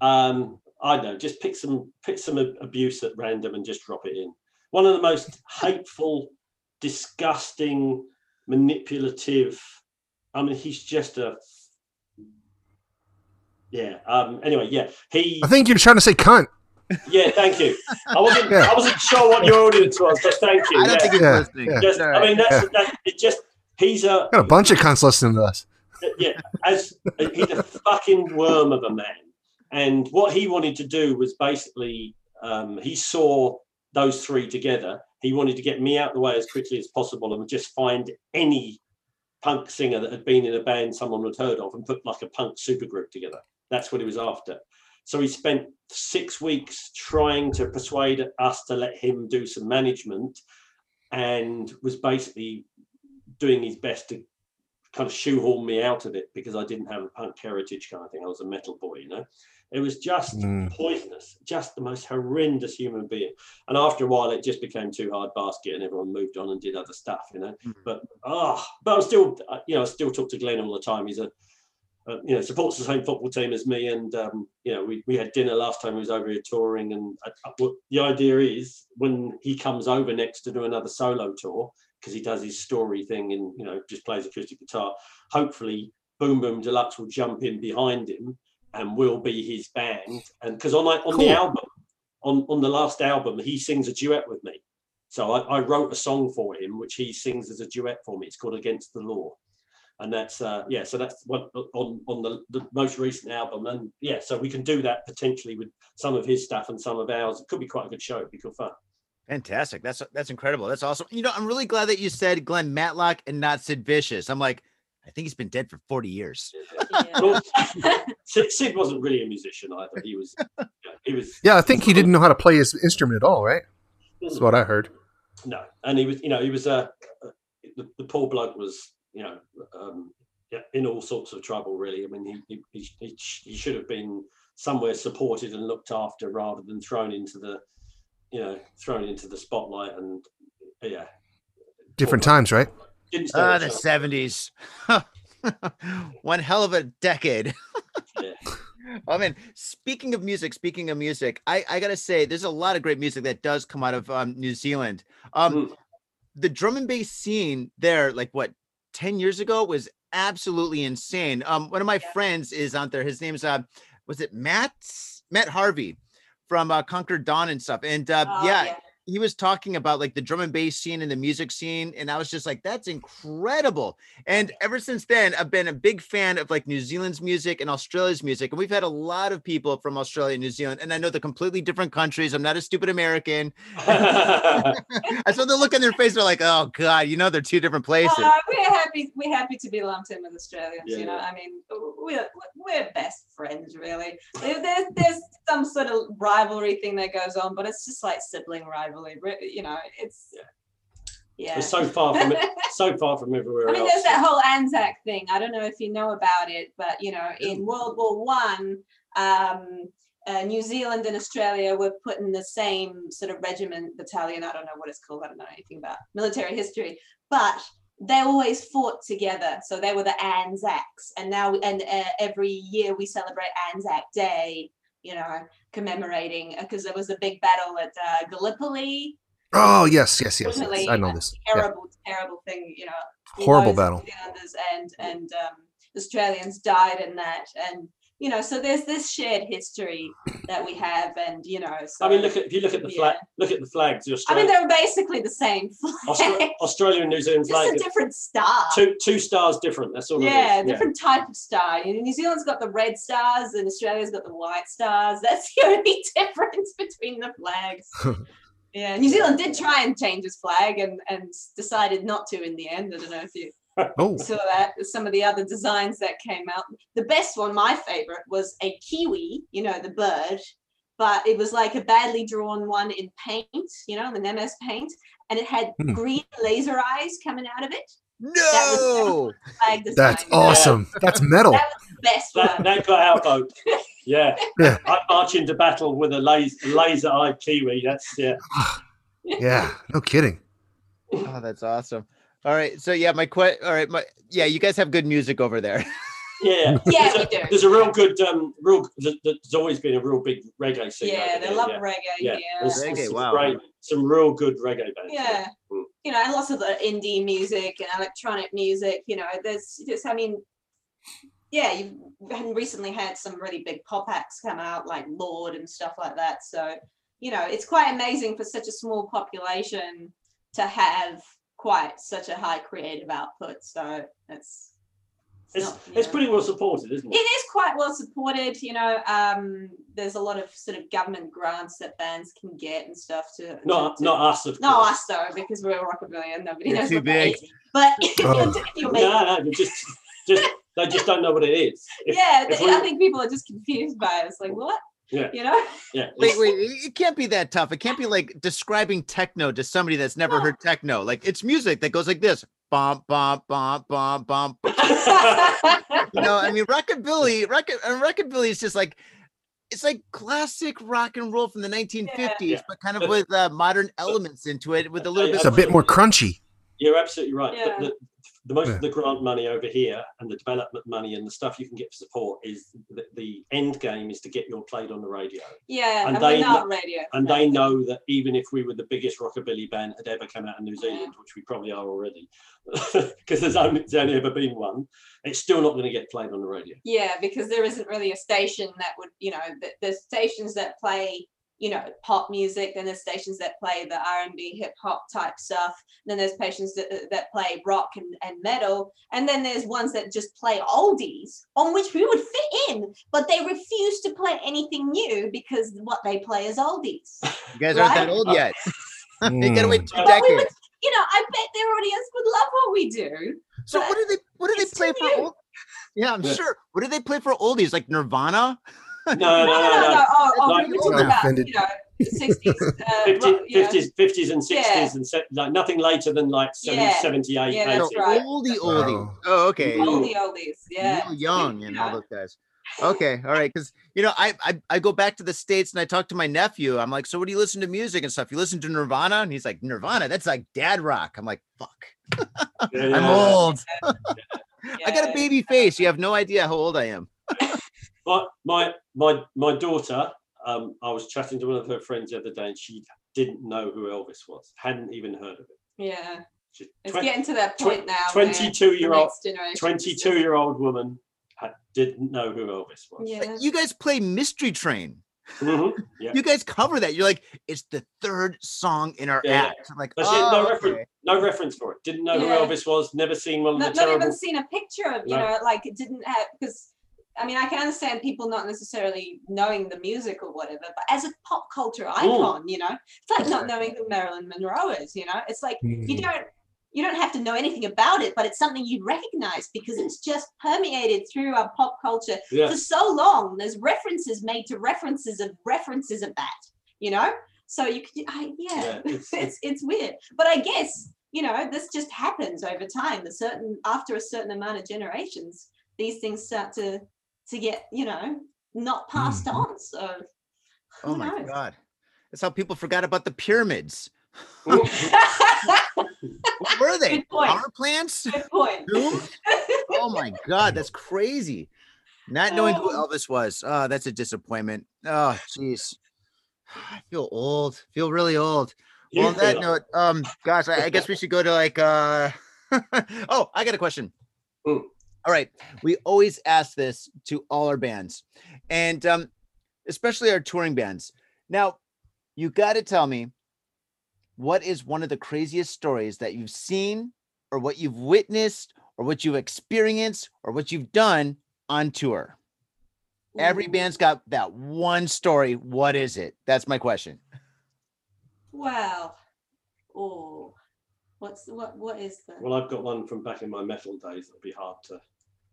I don't know, just pick some abuse at random and just drop it in. One of the most hateful, disgusting, manipulative. I mean, he's just a. Yeah. Anyway, yeah. I think you're trying to say cunt. Yeah, thank you. I wasn't sure what your audience was, but thank you. I don't think you're listening. Yeah. Just, I mean, that's it. Just he's a. Got a bunch of cunts listening to us. Yeah, he's a fucking worm of a man. And what he wanted to do was basically, he saw those three together. He wanted to get me out the way as quickly as possible and just find any punk singer that had been in a band someone had heard of and put like a punk supergroup together. That's what he was after. So he spent 6 weeks trying to persuade us to let him do some management and was basically doing his best to kind of shoehorn me out of it because I didn't have a punk heritage kind of thing. I was a metal boy, you know. It was just poisonous, just the most horrendous human being. And after a while, it just became too hard basket, and everyone moved on and did other stuff, you know. Mm. But I'm still, you know, I still talk to Glenn all the time. He's you know, supports the same football team as me, and you know, we had dinner last time he was over here touring. And the idea is when he comes over next to do another solo tour, because he does his story thing and, you know, just plays acoustic guitar. Hopefully Boom Boom Deluxe will jump in behind him and will be his band. And because on the album, on the last album, he sings a duet with me. So I wrote a song for him, which he sings as a duet for me. It's called Against the Law. And that's, yeah, so that's what on the most recent album. And yeah, so we can do that potentially with some of his stuff and some of ours. It could be quite a good show. It'd be good fun. Fantastic. That's incredible. That's awesome. You know, I'm really glad that you said Glenn Matlock and not Sid Vicious. I'm like, I think he's been dead for 40 years. Yeah. Sid wasn't really a musician either. He was. Yeah, I think he didn't know how to play his instrument at all, right? That's what I heard. No, and he was, you know, he was the poor bloke was, you know, in all sorts of trouble. Really, I mean, he should have been somewhere supported and looked after rather than thrown into the spotlight. And yeah, different times, right? The 70s. One hell of a decade. Yeah. I mean, speaking of music, I gotta say there's a lot of great music that does come out of New Zealand. The drum and bass scene there, like what, 10 years ago was absolutely insane. One of my friends is out there. His name's was it Matt Harvey from Concord Dawn and stuff. And he was talking about like the drum and bass scene and the music scene. And I was just like, that's incredible. And ever since then, I've been a big fan of like New Zealand's music and Australia's music. And we've had a lot of people from Australia and New Zealand. And I know they're completely different countries. I'm not a stupid American. I saw the look on their face. They're like, oh God, you know, they're two different places. We're happy to be lumped in with Australians, yeah. You know, I mean, we're best friends, really. There's some sort of rivalry thing that goes on, but it's just like sibling rivalry, you know. It's It's so far from everywhere. I mean, there's that whole Anzac thing. I don't know if you know about it, but you know, in World War I, New Zealand and Australia were put in the same sort of regiment, battalion. I don't know what it's called. I don't know anything about military history, but they always fought together, so they were the Anzacs. And now, every year we celebrate Anzac Day, you know, commemorating because there was a big battle at Gallipoli. Oh yes, Gallipoli, I know this. Terrible thing, you know. Horrible battle. And Australians died in that, and you know, so there's this shared history that we have, and you know. So, I mean, look at the flags. I mean, they're basically the same flag. Australia and New Zealand flag. Just a different star. Two stars different. That's all. Yeah, it is. Different type of star. New Zealand's got the red stars, and Australia's got the white stars. That's the only difference between the flags. Yeah, New Zealand did try and change its flag and decided not to in the end. I don't know if you Oh. So that some of the other designs that came out, the best one, my favorite, was a kiwi, you know, the bird, but it was like a badly drawn one in paint, you know, in MS Paint, and it had green laser eyes coming out of it. No, that's awesome. Yeah. That's metal. That was the best one. That got our vote. Yeah, yeah. I march into battle with a laser-eyed kiwi. That's yeah. No kidding. Oh, that's awesome. All right, so yeah, you guys have good music over there. Yeah, yeah, we do. There's a real good, There's always been a real big reggae scene. Yeah, they love reggae. Yeah, reggae. Wow. Great, some real good reggae bands. Yeah, you know, and lots of the indie music and electronic music. You know, there's just, I mean, yeah, you've recently had some really big pop acts come out, like Lord and stuff like that. So, you know, it's quite amazing for such a small population to have quite such a high creative output. So it's pretty well supported, isn't it? It is quite well supported. You know, there's a lot of sort of government grants that bands can get and stuff to. Not us though, because we're a rockabilly and nobody knows. Too big. But they just don't know what it is. I think people are just confused by it. It's like, what? Yeah. You know? Yeah. Wait, it can't be that tough. It can't be like describing techno to somebody that's never heard techno. Like, it's music that goes like this. Bum, bum, bum, bum, bum. You know, I mean, rockabilly is just like, it's like classic rock and roll from the 1950s, but kind of with modern elements into it, with a little bit. It's a bit more crunchy. You're absolutely right. Yeah. The most of the grant money over here and the development money and the stuff you can get for support is the end game is to get your played on the radio. Yeah, and we're not radio. And they know that even if we were the biggest rockabilly band that had ever come out of New Zealand, which we probably are already, because there's only ever been one, it's still not going to get played on the radio. Yeah, because there isn't really a station that would, you know, there's stations that play, you know, pop music, then there's stations that play the R&B hip hop type stuff, then there's stations that play rock and metal, and then there's ones that just play oldies, on which we would fit in, but they refuse to play anything new because what they play is oldies. You guys aren't that old yet. They got away 2 decades. You know, I bet their audience would love what we do. So what do they play for oldies? Yeah, I'm sure. What do they play for oldies? Like Nirvana? No. We were talking about, you know, 60s, 50s and 60s, and like nothing later than like 78, 80. That's right. Oldie oldies. Oh, okay. Oldie oldies, yeah. Neil Young and all those guys. Okay, all right, because, you know, I go back to the States and I talk to my nephew. I'm like, so what do you listen to music and stuff? You listen to Nirvana? And he's like, Nirvana, that's like dad rock. I'm like, fuck. Yeah. I'm old. Yeah. I got a baby face. You have no idea how old I am. My daughter, I was chatting to one of her friends the other day, and she didn't know who Elvis was, hadn't even heard of it. Yeah, it's getting to that point now. 22-year-old woman didn't know who Elvis was. Yeah. Like, you guys play Mystery Train. Mm-hmm. Yeah. You guys cover that. You're like, it's the third song in our act. I'm like, no reference for it. Didn't know who Elvis was. Never seen one. Not even seen a picture of. You know, like it didn't have because. I mean, I can understand people not necessarily knowing the music or whatever, but as a pop culture icon, you know, it's like not knowing who Marilyn Monroe is, you know, it's like you don't have to know anything about it, but it's something you recognize because it's just permeated through our pop culture for so long. There's references made to references of that, you know, so you could, it's weird, but I guess, you know, this just happens over time. After a certain amount of generations, these things start to get, you know, not passed on. So oh my God. That's how people forgot about the pyramids. What were they? Power plants? Good point. Oh my God, that's crazy. Not knowing who Elvis was. Oh, that's a disappointment. Oh, geez. I feel old. Feel really old. Well, on that note, gosh, I guess we should go to like oh, I got a question. Ooh. All right. We always ask this to all our bands and especially our touring bands. Now, you got to tell me, what is one of the craziest stories that you've seen or what you've witnessed or what you've experienced or what you've done on tour? Ooh. Every band's got that one story. What is it? That's my question. Wow. Oh. What is the? Well, I've got one from back in my metal days. It'll be hard to.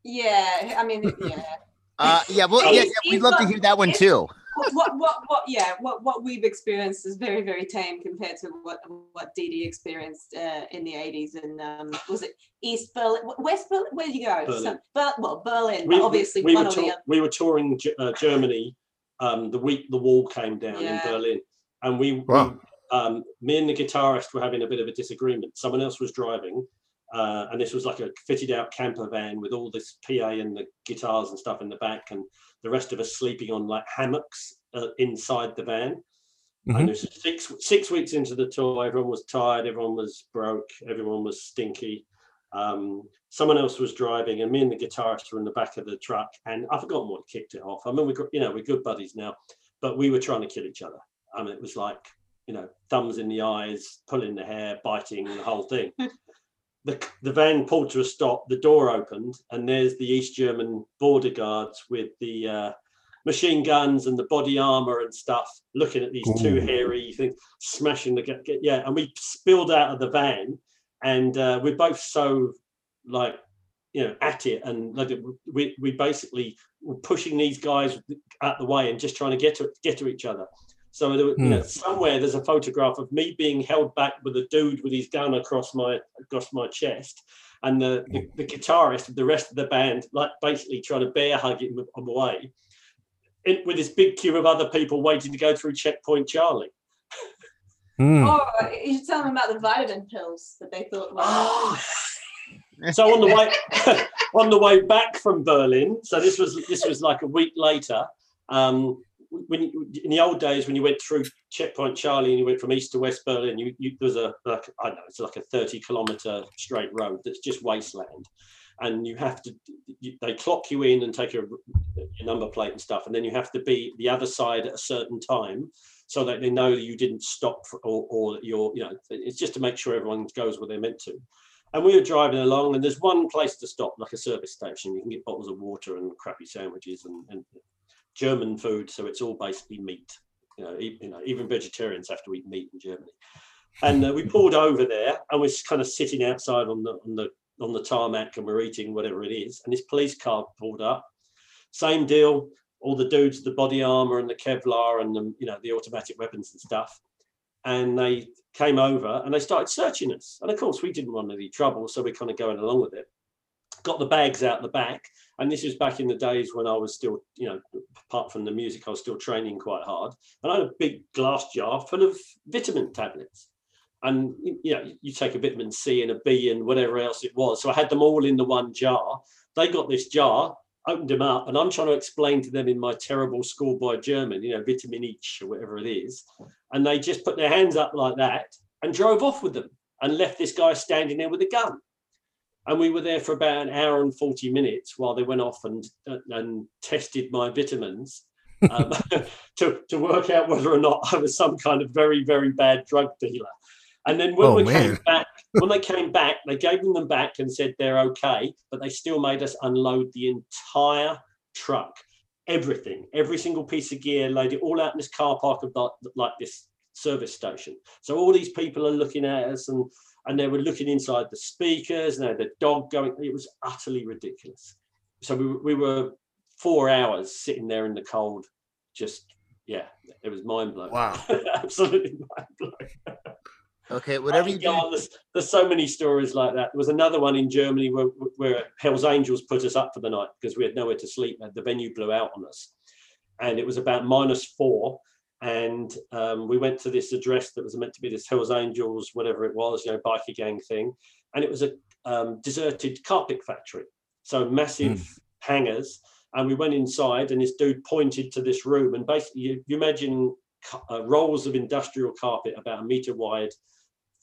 Yeah, I mean, yeah. We'd love to hear that one too. What we've experienced is very, very tame compared to what Dee Dee experienced in the 80s in was it East Berlin, West Berlin? Where did you go? Berlin. Berlin. We were touring Germany the week the wall came down in Berlin, and me and the guitarist were having a bit of a disagreement. Someone else was driving. And this was like a fitted out camper van with all this PA and the guitars and stuff in the back, and the rest of us sleeping on like hammocks inside the van. Mm-hmm. And this was six weeks into the tour. Everyone was tired. Everyone was broke. Everyone was stinky. Someone else was driving, and me and the guitarist were in the back of the truck. And I've forgotten what kicked it off. I mean, we're good buddies now, but we were trying to kill each other. I mean, it was like, thumbs in the eyes, pulling the hair, biting, the whole thing. The van pulled to a stop, the door opened, and there's the East German border guards with the machine guns and the body armour and stuff, looking at these two hairy things, smashing the... and we spilled out of the van, and we're both so, at it, and we basically were pushing these guys out the way and just trying to get to each other. So somewhere there's a photograph of me being held back with a dude with his gun across my chest, and the guitarist with the rest of the band basically trying to bear hug him on the way, with this big queue of other people waiting to go through Checkpoint Charlie. Mm. Oh, you should tell them about the vitamin pills that they thought. So on the way back from Berlin, so this was like a week later. When in the old days, when you went through Checkpoint Charlie and you went from east to west Berlin, there was a 30-kilometer straight road that's just wasteland, and you have to they clock you in and take your number plate and stuff, and then you have to be the other side at a certain time so that they know you didn't stop or you're it's just to make sure everyone goes where they're meant to. And we were driving along, and there's one place to stop, like a service station. You can get bottles of water and crappy sandwiches and German food, so it's all basically meat. Even vegetarians have to eat meat in Germany. And we pulled over there, and we're kind of sitting outside on the tarmac, and we're eating whatever it is. And this police car pulled up. Same deal. All the dudes, the body armor and the Kevlar and the automatic weapons and stuff. And they came over and they started searching us. And of course, we didn't want any trouble, so we're kind of going along with it. Got the bags out the back, and this was back in the days when I was still, apart from the music, I was still training quite hard, and I had a big glass jar full of vitamin tablets, and you take a vitamin C and a B and whatever else it was, so I had them all in the one jar. They got this jar, opened them up, and I'm trying to explain to them in my terrible schoolboy German, vitamin each or whatever it is, and they just put their hands up like that and drove off with them and left this guy standing there with a gun. And we were there for about an hour and 40 minutes while they went off and tested my vitamins to work out whether or not I was some kind of very, very bad drug dealer. And then when they came back, they gave them back and said they're okay, but they still made us unload the entire truck, everything, every single piece of gear, laid it all out in this car park of like this service station. So all these people are looking at us, and they were looking inside the speakers, and they had the dog going. It was utterly ridiculous. So we were 4 hours sitting there in the cold, it was mind-blowing. Wow. Absolutely mind-blowing. Okay, whatever you do. There's so many stories like that. There was another one in Germany where Hells Angels put us up for the night because we had nowhere to sleep. The venue blew out on us, and it was about -4. And we went to this address that was meant to be this Hells Angels, whatever it was, biker gang thing. And it was a deserted carpet factory. So massive hangars. And we went inside, and this dude pointed to this room. And basically, you imagine rolls of industrial carpet about 1 meter wide,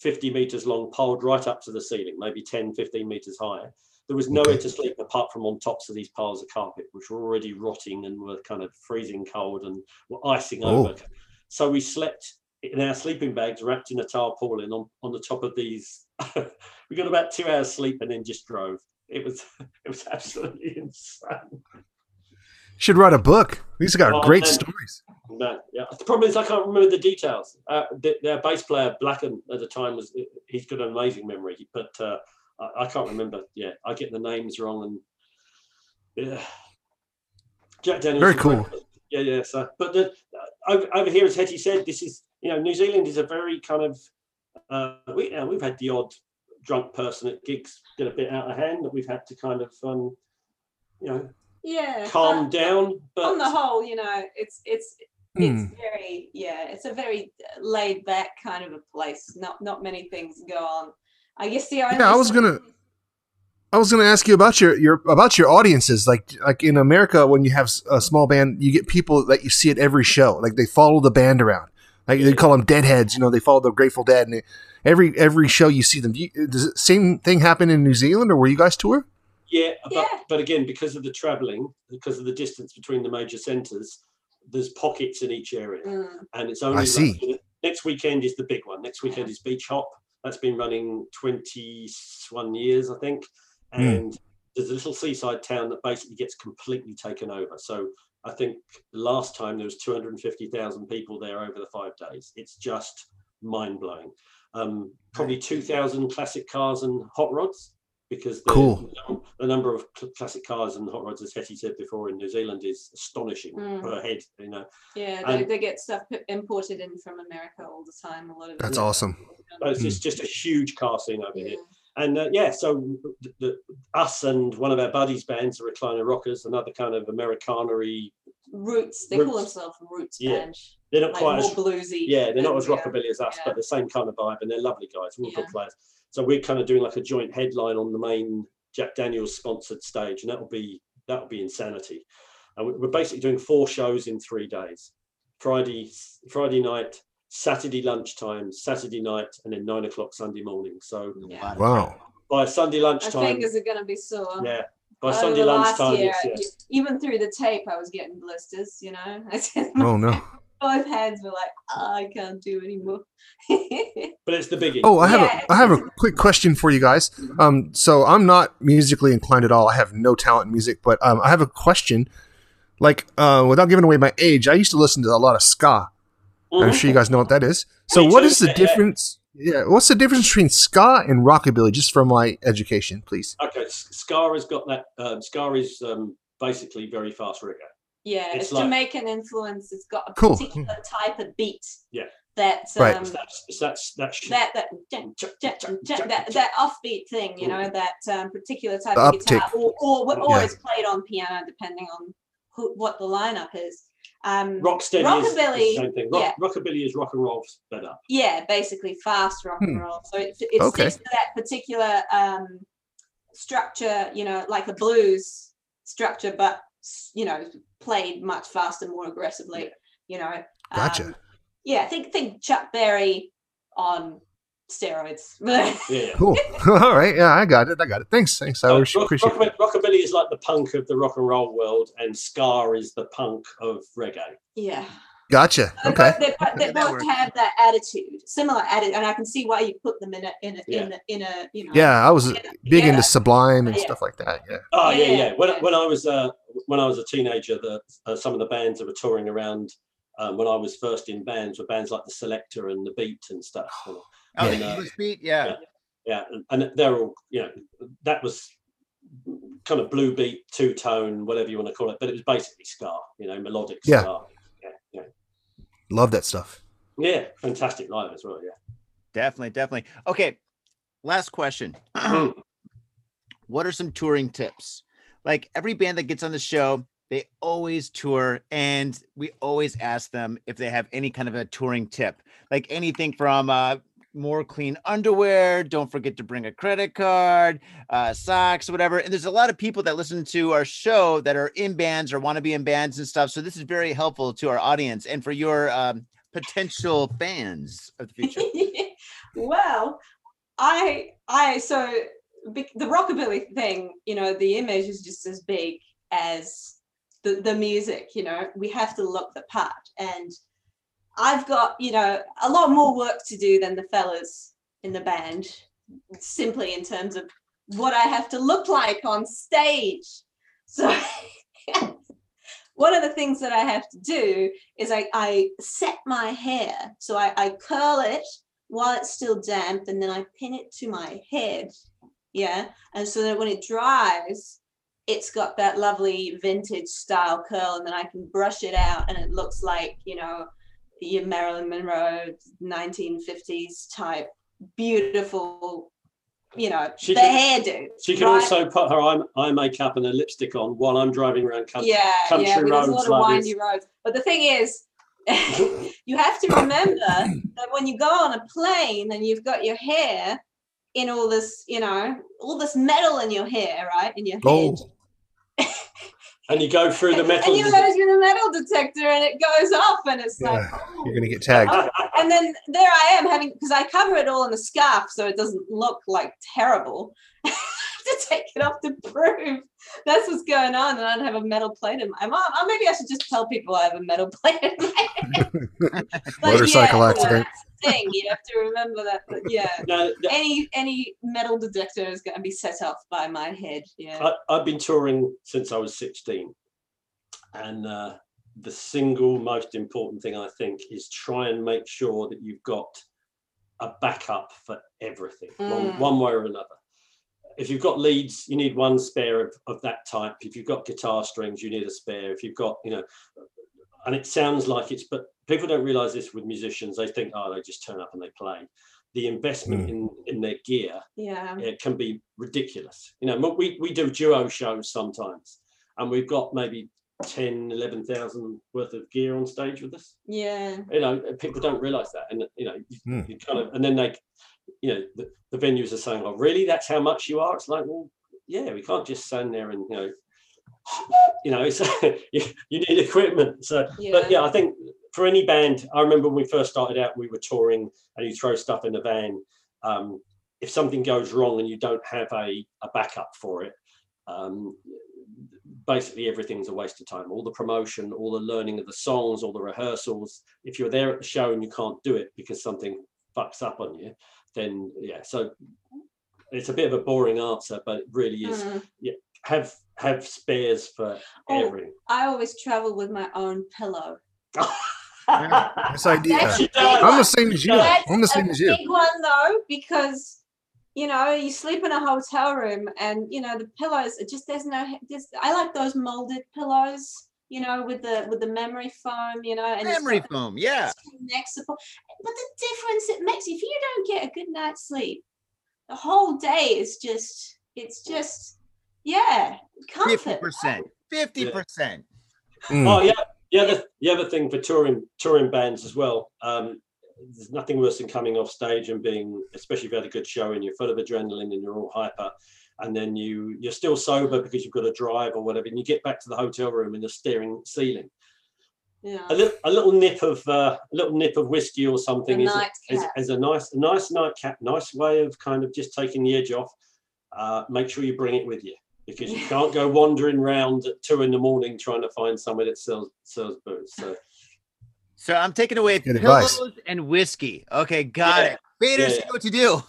50 meters long, piled right up to the ceiling, maybe 10, 15 meters higher. There was nowhere to sleep apart from on tops of these piles of carpet, which were already rotting and were kind of freezing cold and were icing over. So we slept in our sleeping bags wrapped in a tarpaulin on the top of these. We got about 2 hours sleep and then just drove. It was absolutely insane. Should write a book. These are great stories. No, yeah. The problem is I can't remember the details. Their bass player Blacken at the time he's got an amazing memory, but I can't remember. Yeah, I get the names wrong, and yeah. Jack Daniel's. Very cool. Yeah, yeah. So, but over here, as Hetty said, this is New Zealand is a very kind of we've had the odd drunk person at gigs get a bit out of hand that we've had to kind of calm down. But on the whole, it's very it's a very laid back kind of a place. Not many things go on. I guess the only I was gonna ask you about your audiences. Like in America, when you have a small band, you get people that you see at every show. Like they follow the band around. Like they call them deadheads. They follow the Grateful Dead, and every show you see them. Does the same thing happen in New Zealand, or where you guys tour? Yeah, but again, because of the travelling, because of the distance between the major centres, there's pockets in each area, and it's only. I see. Next weekend is the big one. Next weekend is Beach Hop. That's been running 21 years, I think. And there's a little seaside town that basically gets completely taken over. So I think last time there was 250,000 people there over the 5 days. It's just mind blowing. Probably 2,000 classic cars and hot rods, because the number of classic cars and hot rods, as Hetty said before, in New Zealand is astonishing per head. Yeah, they get stuff imported in from America all the time. A lot of that's awesome. It's just a huge car scene over here. And so us and one of our buddies' bands, the Recliner Rockers, another kind of Americana-y roots. They call themselves roots band. They're not quite as bluesy. Yeah, they're not as rockabilly as us, but the same kind of vibe. And they're lovely guys, real good players. So we're kind of doing like a joint headline on the main Jack Daniel's sponsored stage, and that'll be insanity. And we're basically doing 4 shows in 3 days: Friday night, Saturday lunchtime, Saturday night, and then 9 o'clock Sunday morning. So wow! By Sunday lunchtime, our fingers are going to be sore. Yeah, by Sunday lunchtime. Year, even through the tape, I was getting blisters. Oh no. Both hands were like, I can't do anymore. But it's the biggie. Oh, I have a quick question for you guys. So I'm not musically inclined at all. I have no talent in music, but I have a question. Like, without giving away my age, I used to listen to a lot of ska. I'm sure you guys know what that is. So what is the difference? Yeah, what's the difference between ska and rockabilly? Just for my education, please. Okay, ska has got that. Ska is basically very fast reggae. Yeah, it's like Jamaican influence. It's got a particular type of beat. Yeah, that's right. That offbeat thing, that particular type of guitar, or is played on piano, depending on what the lineup is. Rocksteady rockabilly is the same thing. Rockabilly is rock and roll sped up. Yeah, basically fast rock and roll. So it sticks to that particular structure, like a blues structure, but played much faster, more aggressively. Gotcha. Yeah, think Chuck Berry on steroids. Yeah. Cool. All right. Yeah, I got it. Thanks. I appreciate it. Rockabilly is like the punk of the rock and roll world, and ska is the punk of reggae. Yeah. Gotcha. Okay. They both have that attitude, similar attitude, and I can see why you put them in a. Yeah, I was big into Sublime and stuff like that. Yeah. Oh yeah. When I was a teenager, some of the bands that were touring around when I was first in bands were bands like the Selector and the Beat and stuff. The English Beat, yeah, and they're all that was kind of blue beat, two tone, whatever you want to call it, but it was basically ska, melodic ska. Yeah. Love that stuff. Yeah, fantastic live as well. Yeah, definitely. Okay, last question. What are some touring tips? Like every band that gets on the show, they always tour, and we always ask them if they have any kind of a touring tip, like anything from more clean underwear, don't forget to bring a credit card, socks, whatever. And there's a lot of people that listen to our show that are in bands or want to be in bands and stuff. So this is very helpful to our audience and for your potential fans of the future. Well, so the rockabilly thing, the image is just as big as the music. We have to look the part, and I've got, a lot more work to do than the fellas in the band, simply in terms of what I have to look like on stage. So one of the things that I have to do is I set my hair. So I curl it while it's still damp, and then I pin it to my head. Yeah. And so that when it dries, it's got that lovely vintage style curl, and then I can brush it out and it looks like, you know, your Marilyn Monroe 1950s type beautiful, you know, the hairdo. She can also put her eye makeup and her lipstick on while I'm driving around country roads. Yeah, there's a lot of windy roads. But the thing is, you have to remember that when you go on a plane and you've got your hair in all this, you know, all this metal in your hair, right, in your head. And you go through the metal. And you go through the metal detector, and it goes off, and it's like, oh, you're going to get tagged. Oh. And then there I am having, because I cover it all in a scarf, so it doesn't look like terrible. I have to take it off to prove that's what's going on, and I don't have a metal plate in my. Or maybe I should just tell people I have a metal plate in my head. Motorcycle accident. Thing you have to remember that, but yeah, any metal detector is going to be set off by my head. Yeah, I've been touring since I was 16, and the single most important thing I think is try and make sure that you've got a backup for everything, one way or another. If you've got leads, you need one spare of that type. If you've got guitar strings, you need a spare. If you've got, you know, and it sounds like it's, but people don't realize this with musicians. They think, oh, they just turn up and they play. The investment in their gear, it can be ridiculous. You know, we do duo shows sometimes, and we've got maybe 10, 11,000 worth of gear on stage with us. Yeah. You know, people don't realize that. And, you know, you kind of, and then they, you know, the venues are saying, oh, really? That's how much you are? It's like, well, yeah, we can't just stand there and, you know, it's, you need equipment. So, but yeah, I think for any band, I remember when we first started out, we were touring, and you throw stuff in the van. If something goes wrong and you don't have a backup for it, basically everything's a waste of time. All the promotion, all the learning of the songs, all the rehearsals. If you're there at the show and you can't do it because something fucks up on you, then yeah. So it's a bit of a boring answer, but it really is. Yeah, have spares for everything. I always travel with my own pillow. This idea. I'm the same as you. I'm the same as you. Big one though, because you know you sleep in a hotel room, and you know the pillows are just I like those molded pillows, you know, with the memory foam, you know, and memory foam, yeah. But the difference it makes if you don't get a good night's sleep, the whole day is just yeah, comfort. 50%. Oh yeah. The other thing for touring bands as well, there's nothing worse than coming off stage and being, especially if you had a good show and you're full of adrenaline and you're all hyper, and then you're still sober because you've got to drive or whatever, and you get back to the hotel room and you're staring at the ceiling. Yeah. A little nip of whiskey or something is a nice nightcap, nice way of kind of just taking the edge off. Make sure you bring it with you, because you can't go wandering round at 2 a.m. trying to find somewhere that sells booze. So I'm taking away pillows and whiskey. Okay, got it. Waiters know what to do.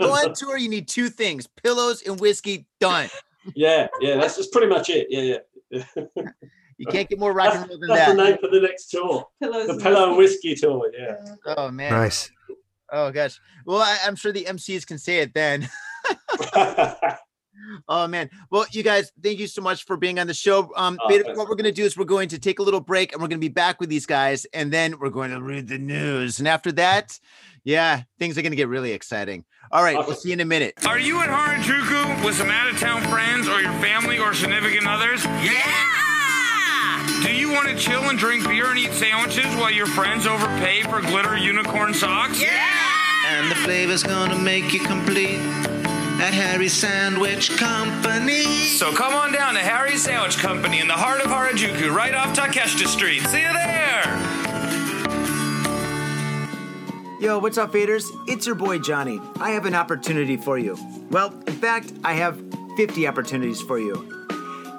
Go on tour, you need two things: pillows and whiskey. Done. Yeah, that's just pretty much it. Yeah. You can't get more rock and roll than that. That's the name for the next tour: the Pillow and Whiskey Tour. Yeah. Oh man. Nice. Oh gosh. Well, I'm sure the MCs can say it then. Oh man, well you guys, thank you so much for being on the show. What we're going to do is we're going to take a little break, and we're going to be back with these guys, and then we're going to read the news, and after that, yeah, things are going to get really exciting. All right, We'll see you in a minute. Are you at Harajuku with some out-of-town friends or your family or significant others? Yeah! Do you want to chill and drink beer and eat sandwiches while your friends overpay for glitter unicorn socks? Yeah! And the flavor's gonna make you complete at Harry's Sandwich Company. So come on down to Harry's Sandwich Company in the heart of Harajuku, right off Takeshita Street. See you there! Yo, what's up, Faders? It's your boy, Johnny. I have an opportunity for you. Well, in fact, I have 50 opportunities for you.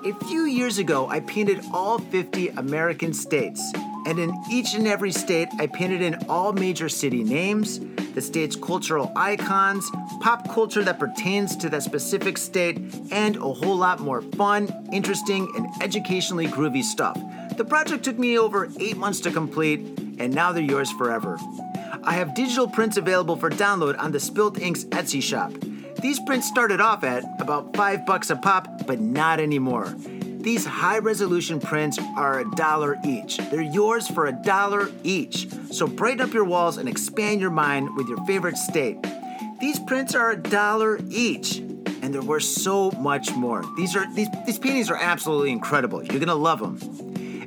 A few years ago, I painted all 50 American states. And in each and every state, I painted in all major city names, the state's cultural icons, pop culture that pertains to that specific state, and a whole lot more fun, interesting, and educationally groovy stuff. The project took me over 8 months to complete, and now they're yours forever. I have digital prints available for download on the Spilt Ink's Etsy shop. These prints started off at about $5 a pop, but not anymore. These high-resolution prints are $1 each. They're yours for $1 each. So brighten up your walls and expand your mind with your favorite state. These prints are $1 each, and they're worth so much more. These paintings are absolutely incredible. You're gonna love them.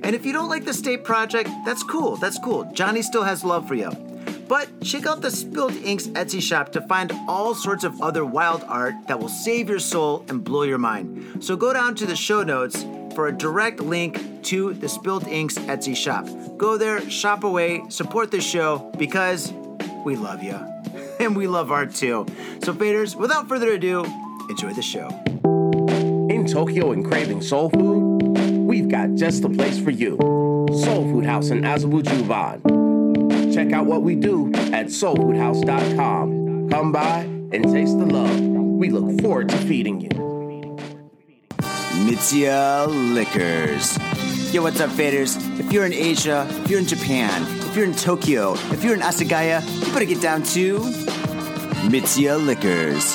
And if you don't like the state project, that's cool. That's cool. Johnny still has love for you. But check out the Spilt Ink's Etsy shop to find all sorts of other wild art that will save your soul and blow your mind. So go down to the show notes for a direct link to the Spilt Ink's Etsy shop. Go there, shop away, support the show because we love you. And we love art too. So faders, without further ado, enjoy the show. In Tokyo and craving soul food, we've got just the place for you. Soul Food House in Azabu-Juban. Check out what we do at soulfoodhouse.com. Come by and taste the love. We look forward to feeding you. MITSUYA Liquors. Yo, what's up, faders? If you're in Asia, if you're in Japan, if you're in Tokyo, if you're in Asagaya, you better get down to MITSUYA Liquors.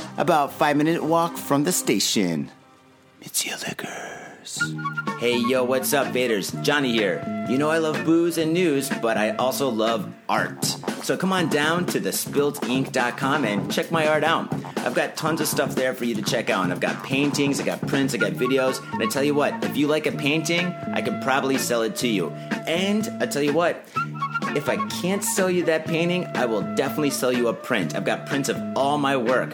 about 5-minute walk from the station. MITSUYA Liquors. Hey, yo, what's up, faders? Johnny here. You know I love booze and news, but I also love art. So come on down to thespiltink.com and check my art out. I've got tons of stuff there for you to check out. And I've got paintings, I got prints, I got videos. And I tell you what, if you like a painting, I could probably sell it to you. And I tell you what, if I can't sell you that painting, I will definitely sell you a print. I've got prints of all my work.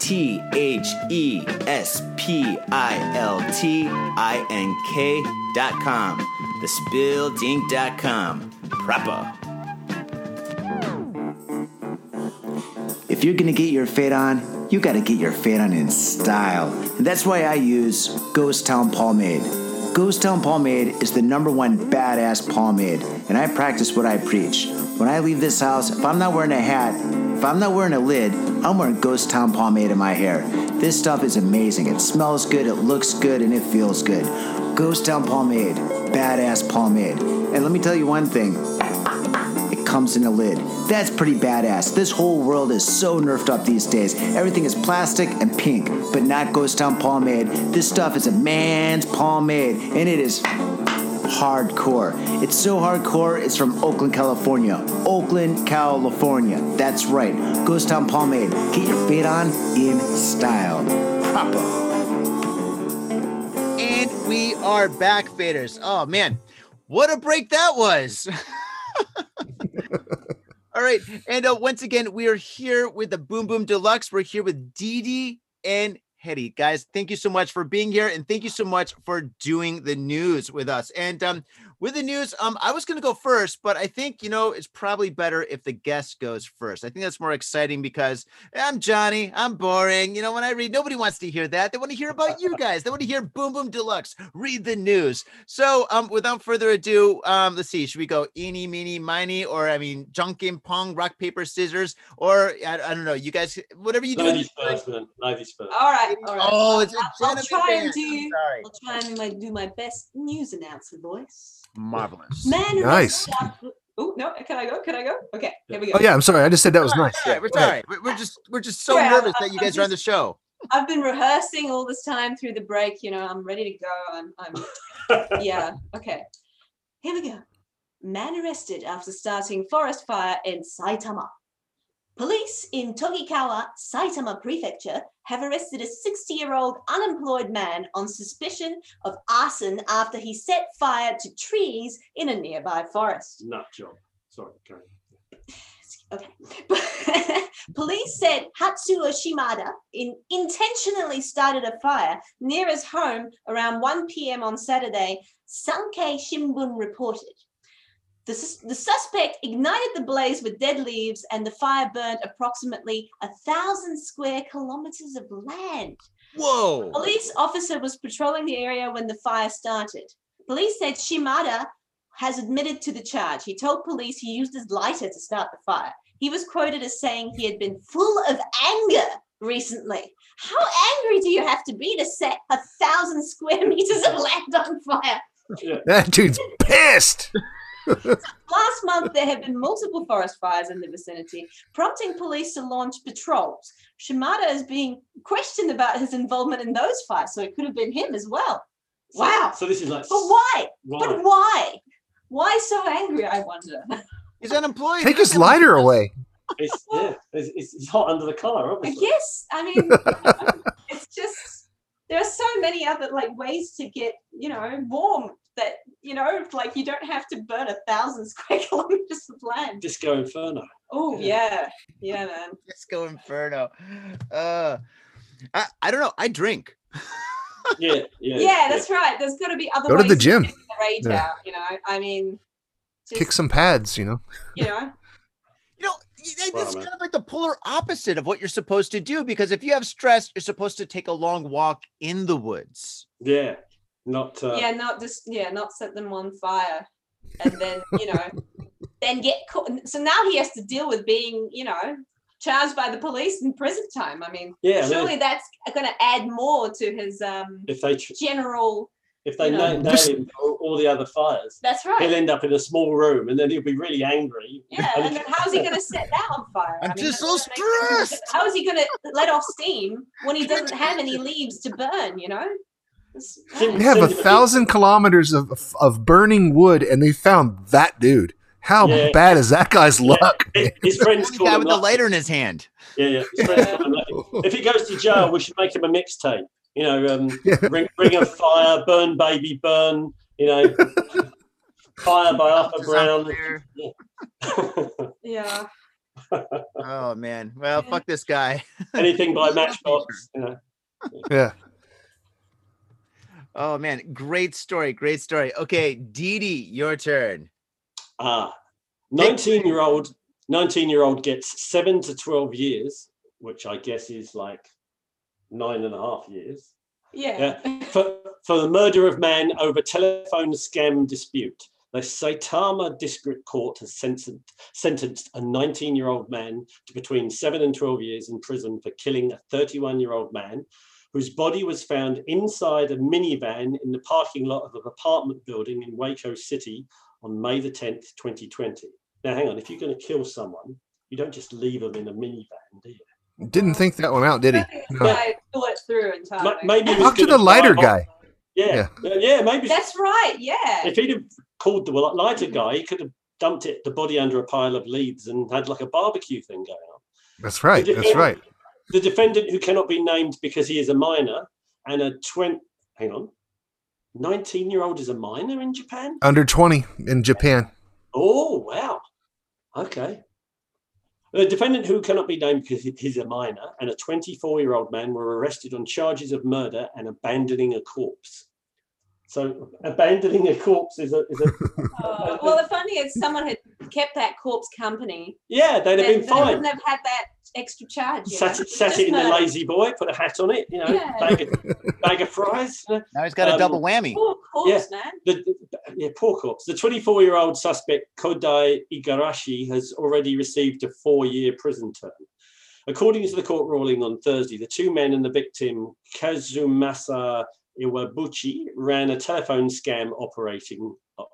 thespiltink.com. Thespiltink.com. Proper. If you're going to get your fade on, you gotta get your fade on in style. And that's why I use Ghost Town Pomade. Ghost Town Pomade is the #1 badass pomade, and I practice what I preach. When I leave this house, if I'm not wearing a hat, if I'm not wearing a lid, I'm wearing Ghost Town Pomade in my hair. This stuff is amazing. It smells good, it looks good, and it feels good. Ghost Town Pomade, badass pomade. And let me tell you one thing. Comes in a lid. That's pretty badass. This whole world is so nerfed up these days. Everything is plastic and pink, but not Ghost Town Pomade. This stuff is a man's pomade, and it is hardcore. It's so hardcore, it's from Oakland, California. Oakland, California. That's right. Ghost Town Pomade. Get your fade on in style. Proper. And we are back, faders. Oh, man. What a break that was. All right. And once again, we are here with the Boom Boom Deluxe. We're here with Dee Dee and Hetty. Guys, thank you so much for being here. And thank you so much for doing the news with us. And With the news, I was going to go first, but I think, you know, it's probably better if the guest goes first. I think that's more exciting because I'm Johnny. I'm boring. You know, when I read, nobody wants to hear that. They want to hear about you guys. They want to hear Boom Boom Deluxe. Read the news. So without further ado, let's see. Should we go eeny, meeny, miny? Or, I mean, junkin, pong, rock, paper, scissors? Or, I don't know. You guys, whatever you do. 90s first, man. 90s first. All right. Oh, it's I'll try and do. I'll try and do my best news announcer voice. Marvelous. Man, nice. Oh no! Can I go? Okay, here we go. Oh yeah, I'm sorry. I just said that was nice. Yeah, we're sorry. We're just so nervous that you guys are on the show. I've been rehearsing all this time through the break. You know, I'm ready to go. I'm yeah. Okay, here we go. Man arrested after starting forest fire in Saitama. Police in Tokugawa, Saitama Prefecture, have arrested a 60-year-old unemployed man on suspicion of arson after he set fire to trees in a nearby forest. Nut job. Sorry, carry on. Okay. Police said Hatsuo Shimada intentionally started a fire near his home around 1 p.m. on Saturday, Sankei Shimbun reported. The suspect ignited the blaze with dead leaves, and the fire burned approximately 1,000 square kilometers of land. Whoa! A police officer was patrolling the area when the fire started. Police said Shimada has admitted to the charge. He told police he used his lighter to start the fire. He was quoted as saying he had been full of anger recently. How angry do you have to be to set 1,000 square meters of land on fire? Yeah. That dude's pissed! Last month, there have been multiple forest fires in the vicinity, prompting police to launch patrols. Shimada is being questioned about his involvement in those fires, so it could have been him as well. Wow. So this is like... But why? But why? Why so angry, I wonder? He's unemployed. Take his lighter away. It's hot under the collar, obviously. Yes. I mean, it's just... There are so many other ways to get, warm that, you don't have to burn 1,000 square kilometers of land. Disco Inferno. Oh, yeah. Yeah, man. Disco Inferno. I don't know. I drink. Yeah, that's right. There's got to be other ways to get the rage out, I mean. Just, kick some pads, That's kind of like the polar opposite of what you're supposed to do, because if you have stress, you're supposed to take a long walk in the woods. Yeah, not set them on fire, and then then get caught. So now he has to deal with being charged by the police in prison time. I mean, surely that's going to add more to his If they nail him for all the other fires, that's right. He'll end up in a small room, and then he'll be really angry. Yeah, and then how's he going to set that on fire? I'm just so stressed. How is he going to let off steam when he doesn't have any leaves to burn? They have 1,000 kilometers of burning wood, and they found that dude. How bad is that guy's luck? His friends call him with the lighter in his hand. Yeah. His friends call him lucky. If he goes to jail, we should make him a mixtape. Ring of Fire, Burn Baby Burn, Fire by Arthur Brown. Yeah. Oh man. Well, fuck this guy. Anything by Matchbox. Yeah. Oh man, great story. Okay, Dee Dee, your turn. 19-year-old gets 7 to 12 years, which I guess is like 9.5 years. For the murder of man over telephone scam dispute. The Saitama District Court has sentenced a 19-year-old man to between 7 and 12 years in prison for killing a 31-year-old man whose body was found inside a minivan in the parking lot of an apartment building in Waco City on May the 10th, 2020. Now, hang on. If you're going to kill someone, you don't just leave them in a minivan, do you? Didn't think that one out, did he? No. I thought it through entirely. Maybe talk to the lighter guy. Yeah, maybe. That's right, yeah. If he'd have called the lighter guy, he could have dumped the body under a pile of leaves and had a barbecue thing going on. That's right, that's right. The defendant, who cannot be named because he is a minor, and 19-year-old is a minor in Japan? Under 20 in Japan. Oh, wow. Okay. The defendant, who cannot be named because he's a minor, and a 24-year-old man were arrested on charges of murder and abandoning a corpse. So abandoning a corpse is a well, the funny is someone had kept that corpse company. Yeah, they'd have been fine. They wouldn't have had that extra charge. Sat it in the lazy boy, put a hat on it, bag of fries. Now he's got a double whammy. Poor corpse, man. Poor corpse. The 24-year-old suspect, Kodai Igarashi, has already received a 4-year prison term. According to the court ruling on Thursday, the two men and the victim, Kazumasa Iwabuchi, ran a telephone scam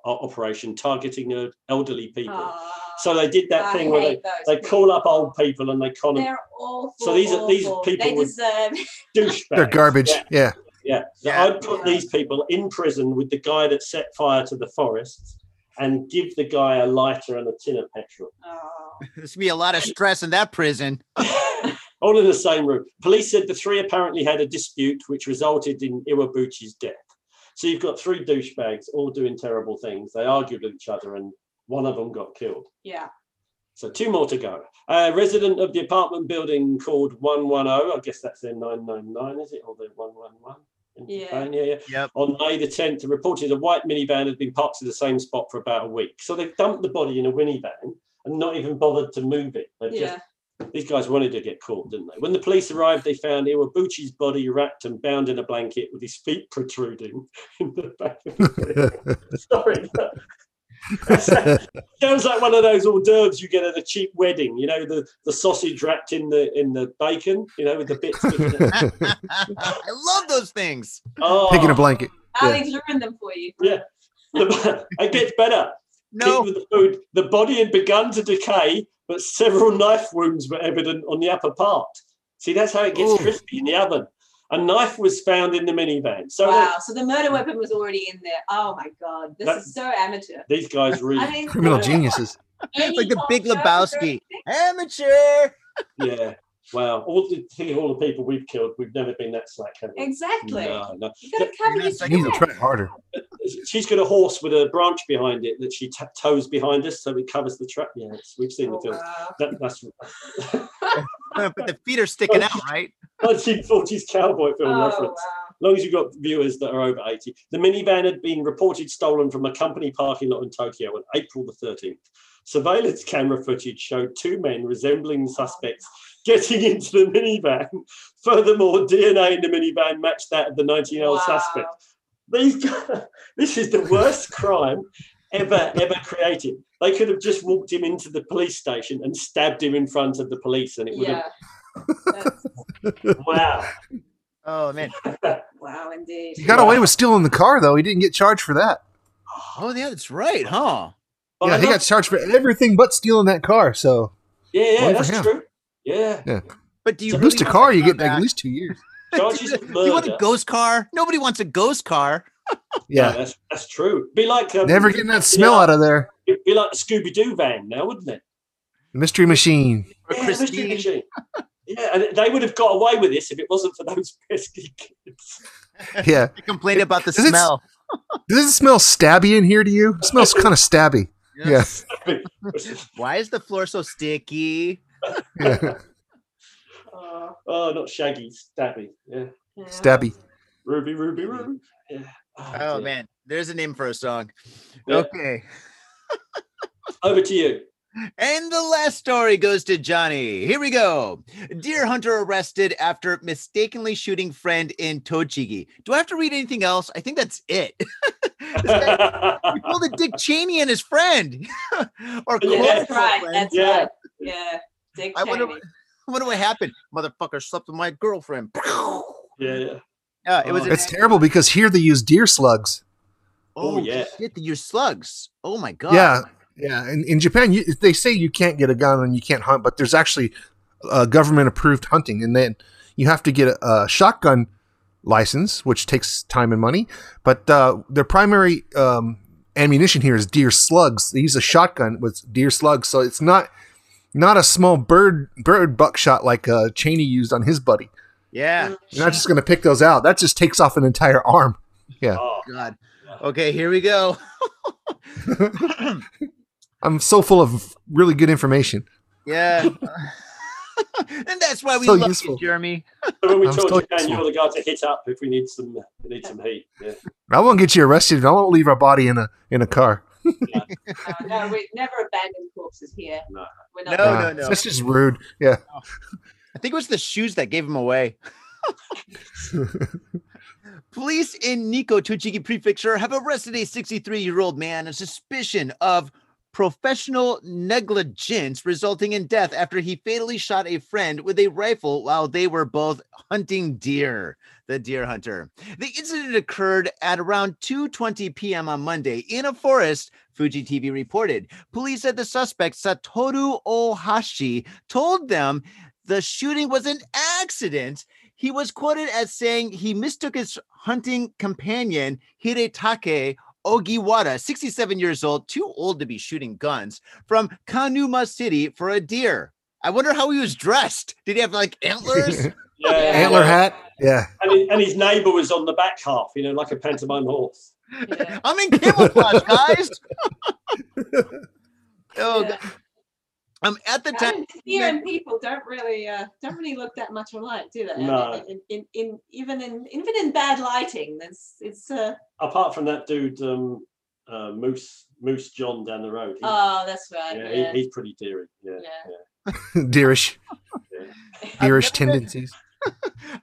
operation targeting elderly people. So they did that thing where they call up old people and they con them. They're awful. So these people deserve douchebags. They're garbage. Yeah. I'd put these people in prison with the guy that set fire to the forest and give the guy a lighter and a tin of petrol. There's be a lot of stress in that prison. All in the same room. Police said the three apparently had a dispute which resulted in Iwabuchi's death. So you've got three douchebags all doing terrible things. They argued with each other and one of them got killed. Yeah. So two more to go. A resident of the apartment building called 110, I guess that's their 999, is it? Or their 111? Yeah. On May the 10th, reported a white minivan had been parked at the same spot for about a week. So they've dumped the body in a minivan and not even bothered to move it. These guys wanted to get caught, didn't they? When the police arrived, they found Iwabuchi's body wrapped and bound in a blanket with his feet protruding in the back of the Sorry. Sounds like one of those hors d'oeuvres you get at a cheap wedding, you know, the sausage wrapped in the bacon, you know, with the bits. I love those things. Picking a blanket. Alex ruined them for you. Yeah. It gets better. No. With the food. The body had begun to decay, but several knife wounds were evident on the upper part. See, that's how it gets crispy in the oven. A knife was found in the minivan. So so the murder weapon was already in there. Oh, my God. This is so amateur. These guys really. Criminal geniuses. Like the Big Lebowski. Amateur. Yeah. Wow. All the people we've killed, we've never been that slack, have we? Exactly. No. You've got to cover your tracks. You've got to try harder. She's got a horse with a branch behind it that she tows behind us so it covers the track. Yeah, we've seen the film. Wow. That's... But the feet are sticking out, right? 1940s cowboy film reference. Wow. As long as you've got viewers that are over 80. The minivan had been reported stolen from a company parking lot in Tokyo on April the 13th. Surveillance camera footage showed two men resembling suspects getting into the minivan. Furthermore, DNA in the minivan matched that of the 19-year-old suspect. This is the worst crime ever created. They could have just walked him into the police station and stabbed him in front of the police, and it would have. Wow. Oh, man. Wow, indeed. He got away with stealing the car, though. He didn't get charged for that. Oh, yeah, that's right, huh? Well, he got charged for everything but stealing that car, so. Yeah, that's true. Yeah. But do you lose a car, you get back at least 2 years. Charges of murder. You want a ghost car? Nobody wants a ghost car. Yeah, that's true. Be like never getting that smell out of there. It'd be like the Scooby-Doo van now, wouldn't it? Mystery Machine. Yeah, Mystery Machine. Yeah, and they would have got away with this if it wasn't for those pesky kids. Yeah, they complained about the smell. Does it smell stabby in here to you? It smells kind of stabby. Yes. Yeah. Why is the floor so sticky? Yeah. Not shaggy, stabby. Yeah. Stabby. Ruby. Yeah. Oh man, there's a name for a song. Yeah. Okay. Over to you. And the last story goes to Johnny. Here we go. Deer hunter arrested after mistakenly shooting friend in Tochigi. Do I have to read anything else? I think that's it. He pulled a Dick Cheney and his friend. Or that's right. Friend. That's right. Yeah. Dick Cheney. I wonder what happened. Motherfucker slept with my girlfriend. Yeah. It's terrible because here they use deer slugs. Oh yeah. Shit, they use slugs. Oh my God. Yeah. Yeah, in Japan, they say you can't get a gun and you can't hunt, but there's actually government-approved hunting, and then you have to get a shotgun license, which takes time and money, but their primary ammunition here is deer slugs. They use a shotgun with deer slugs, so it's not a small bird buckshot like Cheney used on his buddy. Yeah. You're not just going to pick those out. That just takes off an entire arm. Yeah. Oh, God. Okay, here we go. I'm so full of really good information. Yeah. And that's why we love you, Jeremy. So when we talk to Japan, you're the guy to hit up if we need some heat. Yeah. I won't get you arrested. I won't leave our body in a car. Yeah. No, we never abandon corpses here. No, no. That's just rude. Yeah. No. I think it was the shoes that gave him away. Police in Nikko Tochigi Prefecture have arrested a 63-year-old man on suspicion of professional negligence resulting in death after he fatally shot a friend with a rifle while they were both hunting deer. The deer hunter. The incident occurred at around 2:20 p.m. on Monday in a forest, Fuji TV reported. Police said the suspect, Satoru Ohashi, told them the shooting was an accident. He was quoted as saying he mistook his hunting companion, Hiretake Ogiwara, 67 years old, too old to be shooting guns, from Kanuma City for a deer. I wonder how he was dressed. Did he have like antlers? Yeah, antler hat. Yeah. And his neighbor was on the back half, you know, like a pantomime horse. Yeah. I'm in camouflage, guys. Oh, yeah. At the time, deer and people don't really look that much alike, do they? No. Even in bad lighting, it's apart from that dude, Moose John down the road. That's right. Yeah, yeah. He's pretty deery. Yeah. Deerish. Yeah. Deerish tendencies.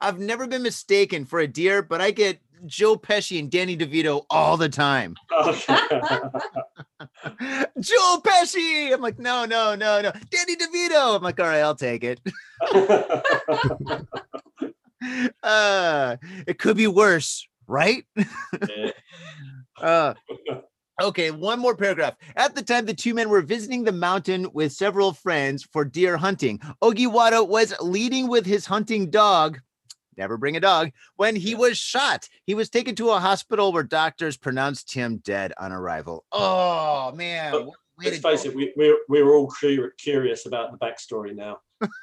I've never been mistaken for a deer, but I get Joe Pesci and Danny DeVito all the time. Joe Pesci! I'm like, no. Danny DeVito! I'm like, all right, I'll take it. It could be worse, right? Yeah. Okay, one more paragraph. At the time, the two men were visiting the mountain with several friends for deer hunting. Ogiwara was leading with his hunting dog. Never bring a dog. When he was shot, he was taken to a hospital where doctors pronounced him dead on arrival. Oh, man. But let's face it, we're all curious about the backstory now.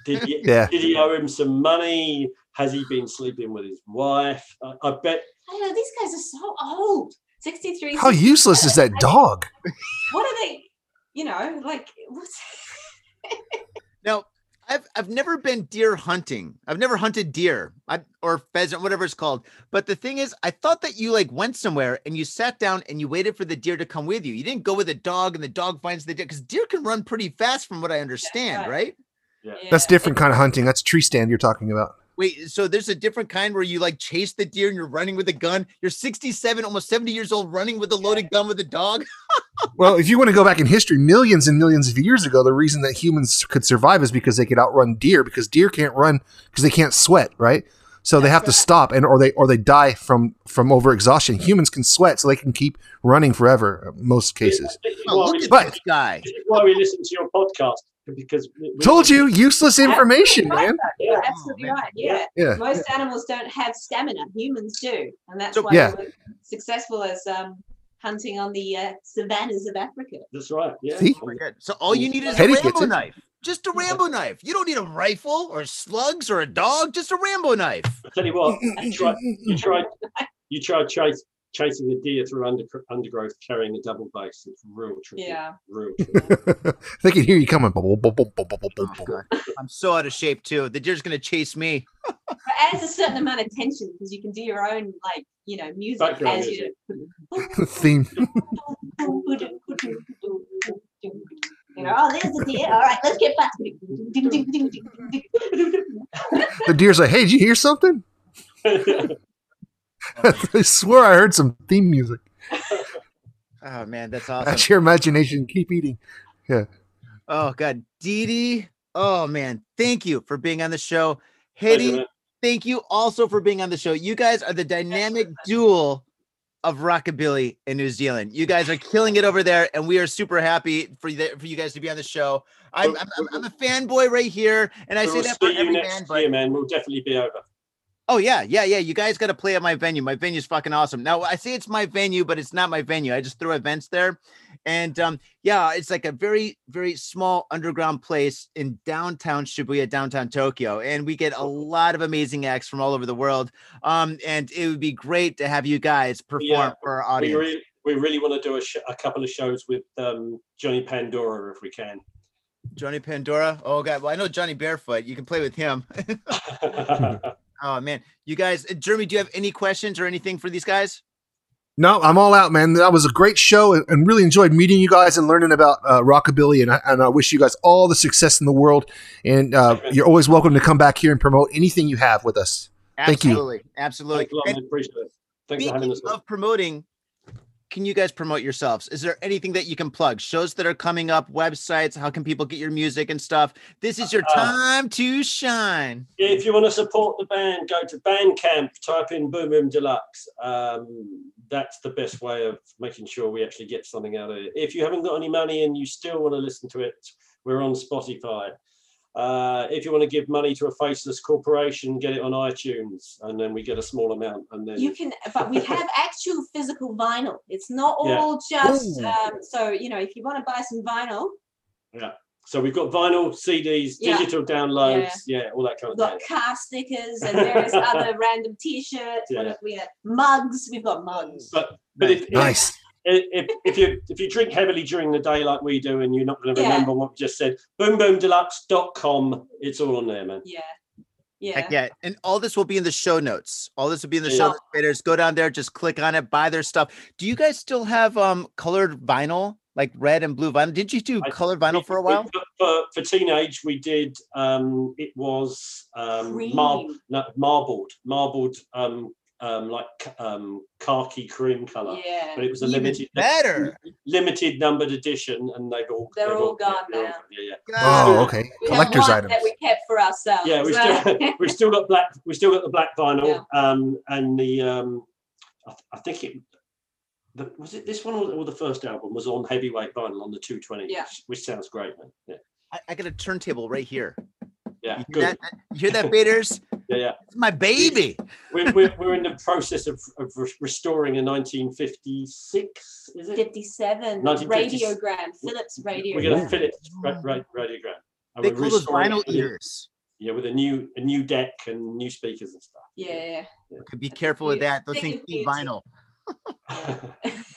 Did he owe him some money? Has he been sleeping with his wife? I bet. I know, these guys are so old. 63. How useless is that dog? What are they? You know, like, what's... Now, I've never been deer hunting. I've never hunted deer or pheasant, whatever it's called. But the thing is, I thought that you like went somewhere and you sat down and you waited for the deer to come with you. You didn't go with a dog and the dog finds the deer, because deer can run pretty fast from what I understand, right? Yeah. That's different kind of hunting. That's tree stand you're talking about. Wait, so there's a different kind where you like chase the deer and you're running with a gun. You're 67, almost 70 years old, running with a loaded gun with a dog. Well, if you want to go back in history, millions and millions of years ago, the reason that humans could survive is because they could outrun deer, because deer can't run because they can't sweat, right? So they have to stop or they die from overexhaustion. Humans can sweat, so they can keep running forever. In most cases. This is why we listen to your podcast. Because told you useless information, man. You're absolutely right. Yeah. Most animals don't have stamina. Humans do, and that's why we're successful as hunting on the savannas of Africa. That's right. Yeah. See? So all you need is a Rambo knife. Just a Rambo knife. You don't need a rifle or slugs or a dog. Just a Rambo knife. I tell you what. You try chasing the deer through undergrowth, carrying a double bass. It's real tricky. Yeah. Real tricky. They can hear you coming. I'm so out of shape, too. The deer's going to chase me. It adds a certain amount of tension because you can do your own, like, you know, music. Background as music. You theme. You know, oh, there's the deer. All right, let's get back to it. The deer's like, hey, did you hear something? I swear I heard some theme music. Oh, man, that's awesome. That's your imagination. Keep eating. Yeah. Oh, God. Dee Dee. Oh, man. Thank you for being on the show. Hetty, thank you also for being on the show. You guys are the dynamic duo of rockabilly in New Zealand. You guys are killing it over there, and we are super happy for you guys to be on the show. I'm a fanboy right here, and I say that for every man. But... man, we'll definitely be over. Oh, yeah. You guys got to play at my venue. My venue is fucking awesome. Now, I say it's my venue, but it's not my venue. I just throw events there. And, it's like a very, very small underground place in downtown Shibuya, downtown Tokyo. And we get a lot of amazing acts from all over the world. And it would be great to have you guys perform for our audience. We really want to do a couple of shows with Johnny Pandora if we can. Johnny Pandora. Oh God, well I know Johnny Barefoot. You can play with him. Oh man, you guys, Jeremy, do you have any questions or anything for these guys? No, I'm all out, man. That was a great show, and really enjoyed meeting you guys and learning about rockabilly. And I wish you guys all the success in the world. And you're always welcome to come back here and promote anything you have with us. Absolutely. Thank you. Absolutely. Thanks, I appreciate it. Thanks for having us. Speaking of promoting, can you guys promote yourselves? Is there anything that you can plug? Shows that are coming up, websites, how can people get your music and stuff? This is your time to shine. If you want to support the band, go to Bandcamp, type in Boom Boom Deluxe. That's the best way of making sure we actually get something out of it. If you haven't got any money and you still want to listen to it, we're on Spotify. If you want to give money to a faceless corporation, get it on iTunes, and then we get a small amount. And then you can, but we have actual physical vinyl. It's not all just so you know. If you want to buy some vinyl, So we've got vinyl, CDs, digital downloads, all that kind of thing. We've got car stickers and various other random T-shirts. Yeah. We have mugs. We've got mugs. But nice. If you drink heavily during the day like we do and you're not going to remember what we just said, boomboomdeluxe.com. It's all on there, man. Yeah. Heck yeah. And all this will be in the show notes. All this will be in the show notes. Creators, go down there, just click on it, buy their stuff. Do you guys still have colored vinyl, like red and blue vinyl? Did you do colored vinyl for a while? For teenage, we did. It was marbled. Khaki cream color, but it was a limited numbered edition, and they're all gone now. Yeah. Oh, okay. Collector's item that we kept for ourselves. Yeah, we've still got the black vinyl, and the I think was it this one or the first album was on heavyweight vinyl on the 220, which sounds great, man. Yeah, I got a turntable right here. Yeah, you hear that, Baders? Yeah. It's my baby. We're in the process of restoring a 1956, is it? 57 radiogram, Philips radiogram. We're going to Philips radiogram. And they call those vinyl ears. Yeah, with a new deck and new speakers and stuff. Yeah. Be careful with that. Those things be vinyl.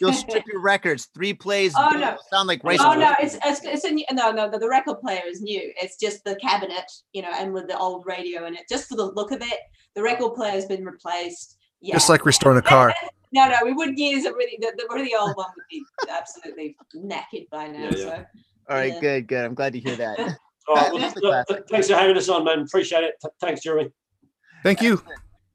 You'll strip your records. 3 plays. Oh no! Sound like rice. Oh no! It's a new, no. The record player is new. It's just the cabinet, and with the old radio in it. Just for the look of it, the record player has been replaced. Yeah. Just like restoring a car. No, we wouldn't use it. Really, the really old one would be absolutely knackered by now. Yeah. So. All right, good. I'm glad to hear that. All right, thanks for having us on, man. Appreciate it. Thanks, Jeremy. Thank you.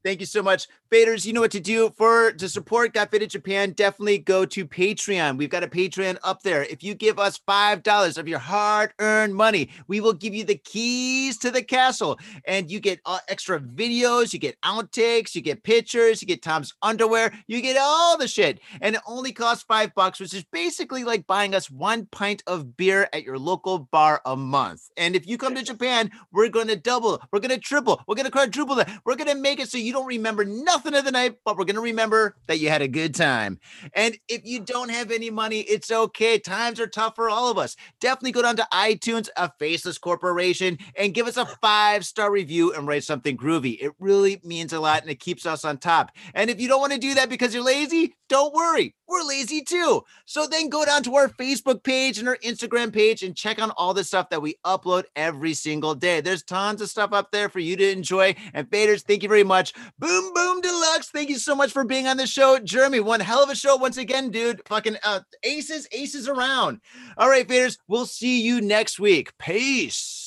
Thank you so much. Faders, you know what to do to support Got Faded Japan. Definitely go to Patreon. We've got a Patreon up there. If you give us $5 of your hard-earned money, we will give you the keys to the castle. And you get extra videos, you get outtakes, you get pictures, you get Tom's underwear, you get all the shit. And it only costs $5, which is basically like buying us 1 pint of beer at your local bar a month. And if you come to Japan, we're going to double, we're going to triple, we're going to quadruple that. We're going to make it so you don't remember nothing of the night, but we're going to remember that you had a good time. And if you don't have any money, it's okay. Times are tough for all of us. Definitely go down to iTunes, a faceless corporation, and give us a 5-star review and write something groovy. It really means a lot, and it keeps us on top. And if you don't want to do that because you're lazy, don't worry. We're lazy too. So then go down to our Facebook page and our Instagram page and check on all the stuff that we upload every single day. There's tons of stuff up there for you to enjoy. And Faders, thank you very much. Boom Boom Deluxe, thank you so much for being on the show. Jeremy, one hell of a show once again, dude. Fucking aces around. All right, Faders, we'll see you next week. Peace.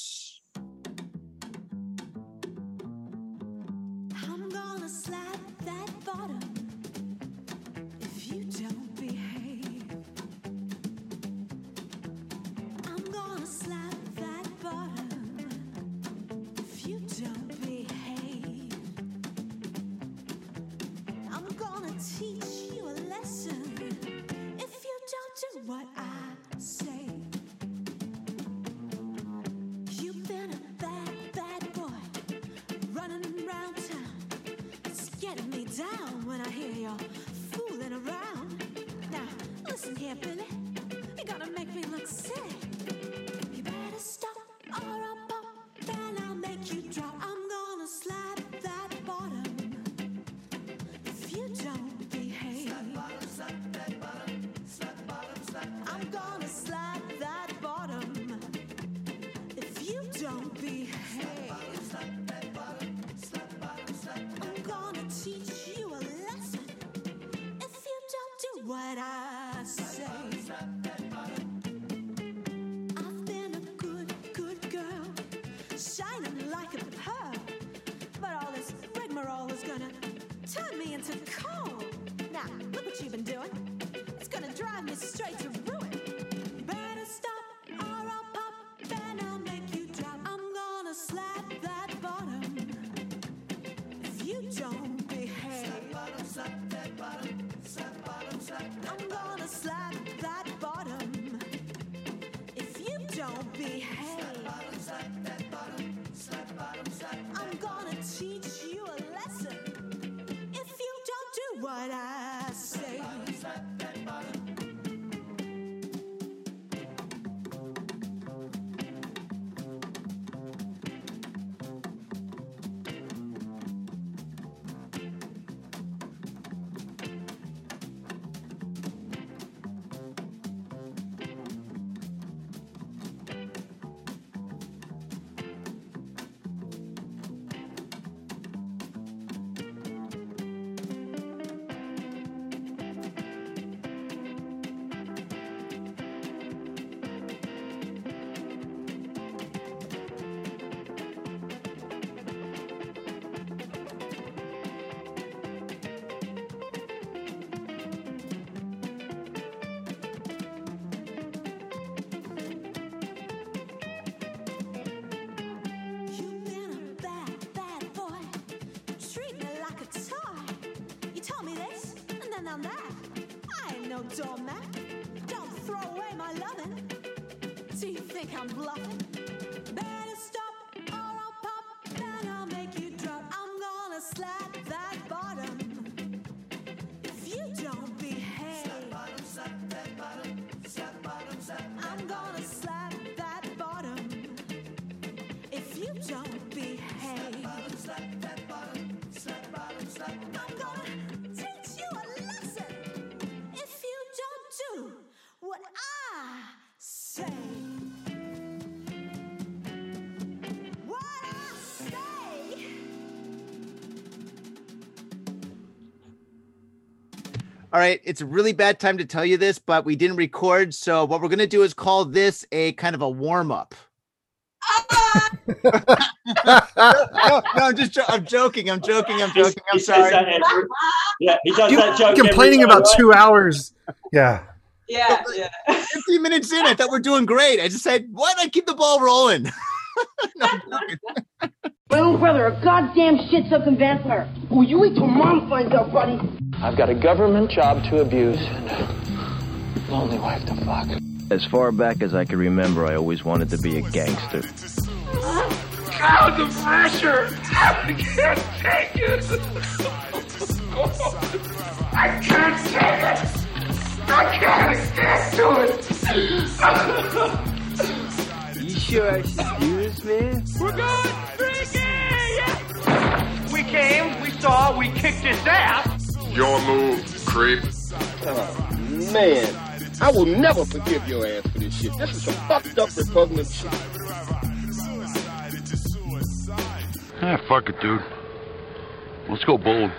What I say. You've been a bad, bad boy, running around town. It's getting me down when I hear you're fooling around. Now, listen here, Billy, you're gonna make me look silly. You better stop or I'll pop, then I'll make you drop. I'm gonna slap that bottom if you don't behave. Slap bottom, slap that bottom, slap bottom. I'm gonna slap that bottom what I say. I've been a good, good girl, shining like a pearl, but all this rigmarole is gonna turn me into coal. Now, look what you've been doing. It's gonna drive me straight to ruin. You better stop or I'll pop and I'll make you drop. I'm gonna slap that bottom if you don't behave. Slap bottom, slap that bottom. Slap bottom, slap that bottom. I'm gonna slap that bottom if you don't behave. Slap bottom, slap that bottom. Slap bottom, slap that bottom. I'm gonna teach you a lesson if you don't do what I say. Slap bottom, slap that bottom. All right, it's a really bad time to tell you this, but we didn't record. So what we're going to do is call this a kind of a warm-up. No, I'm joking. I'm sorry. Yeah, he does that joke. Complaining about 2 hours. Yeah. Yeah, yeah. 15 minutes in, I thought we're doing great. I just said, why not keep the ball rolling? No, I'm joking. My own brother, a goddamn shit-sucking vampire. Oh, you wait till mom finds out, buddy. I've got a government job to abuse and a lonely wife to fuck. As far back as I can remember, I always wanted to be a gangster. God, the pressure! I can't take it! I can't take it! I can't stand to it! You sure I should do this, man? We're going freaking! Yeah. We came, we saw, we kicked his ass! Your move, creep. Oh, man. I will never forgive your ass for this shit. This is some fucked up repugnant shit. Ah, fuck it, dude. Let's go bold.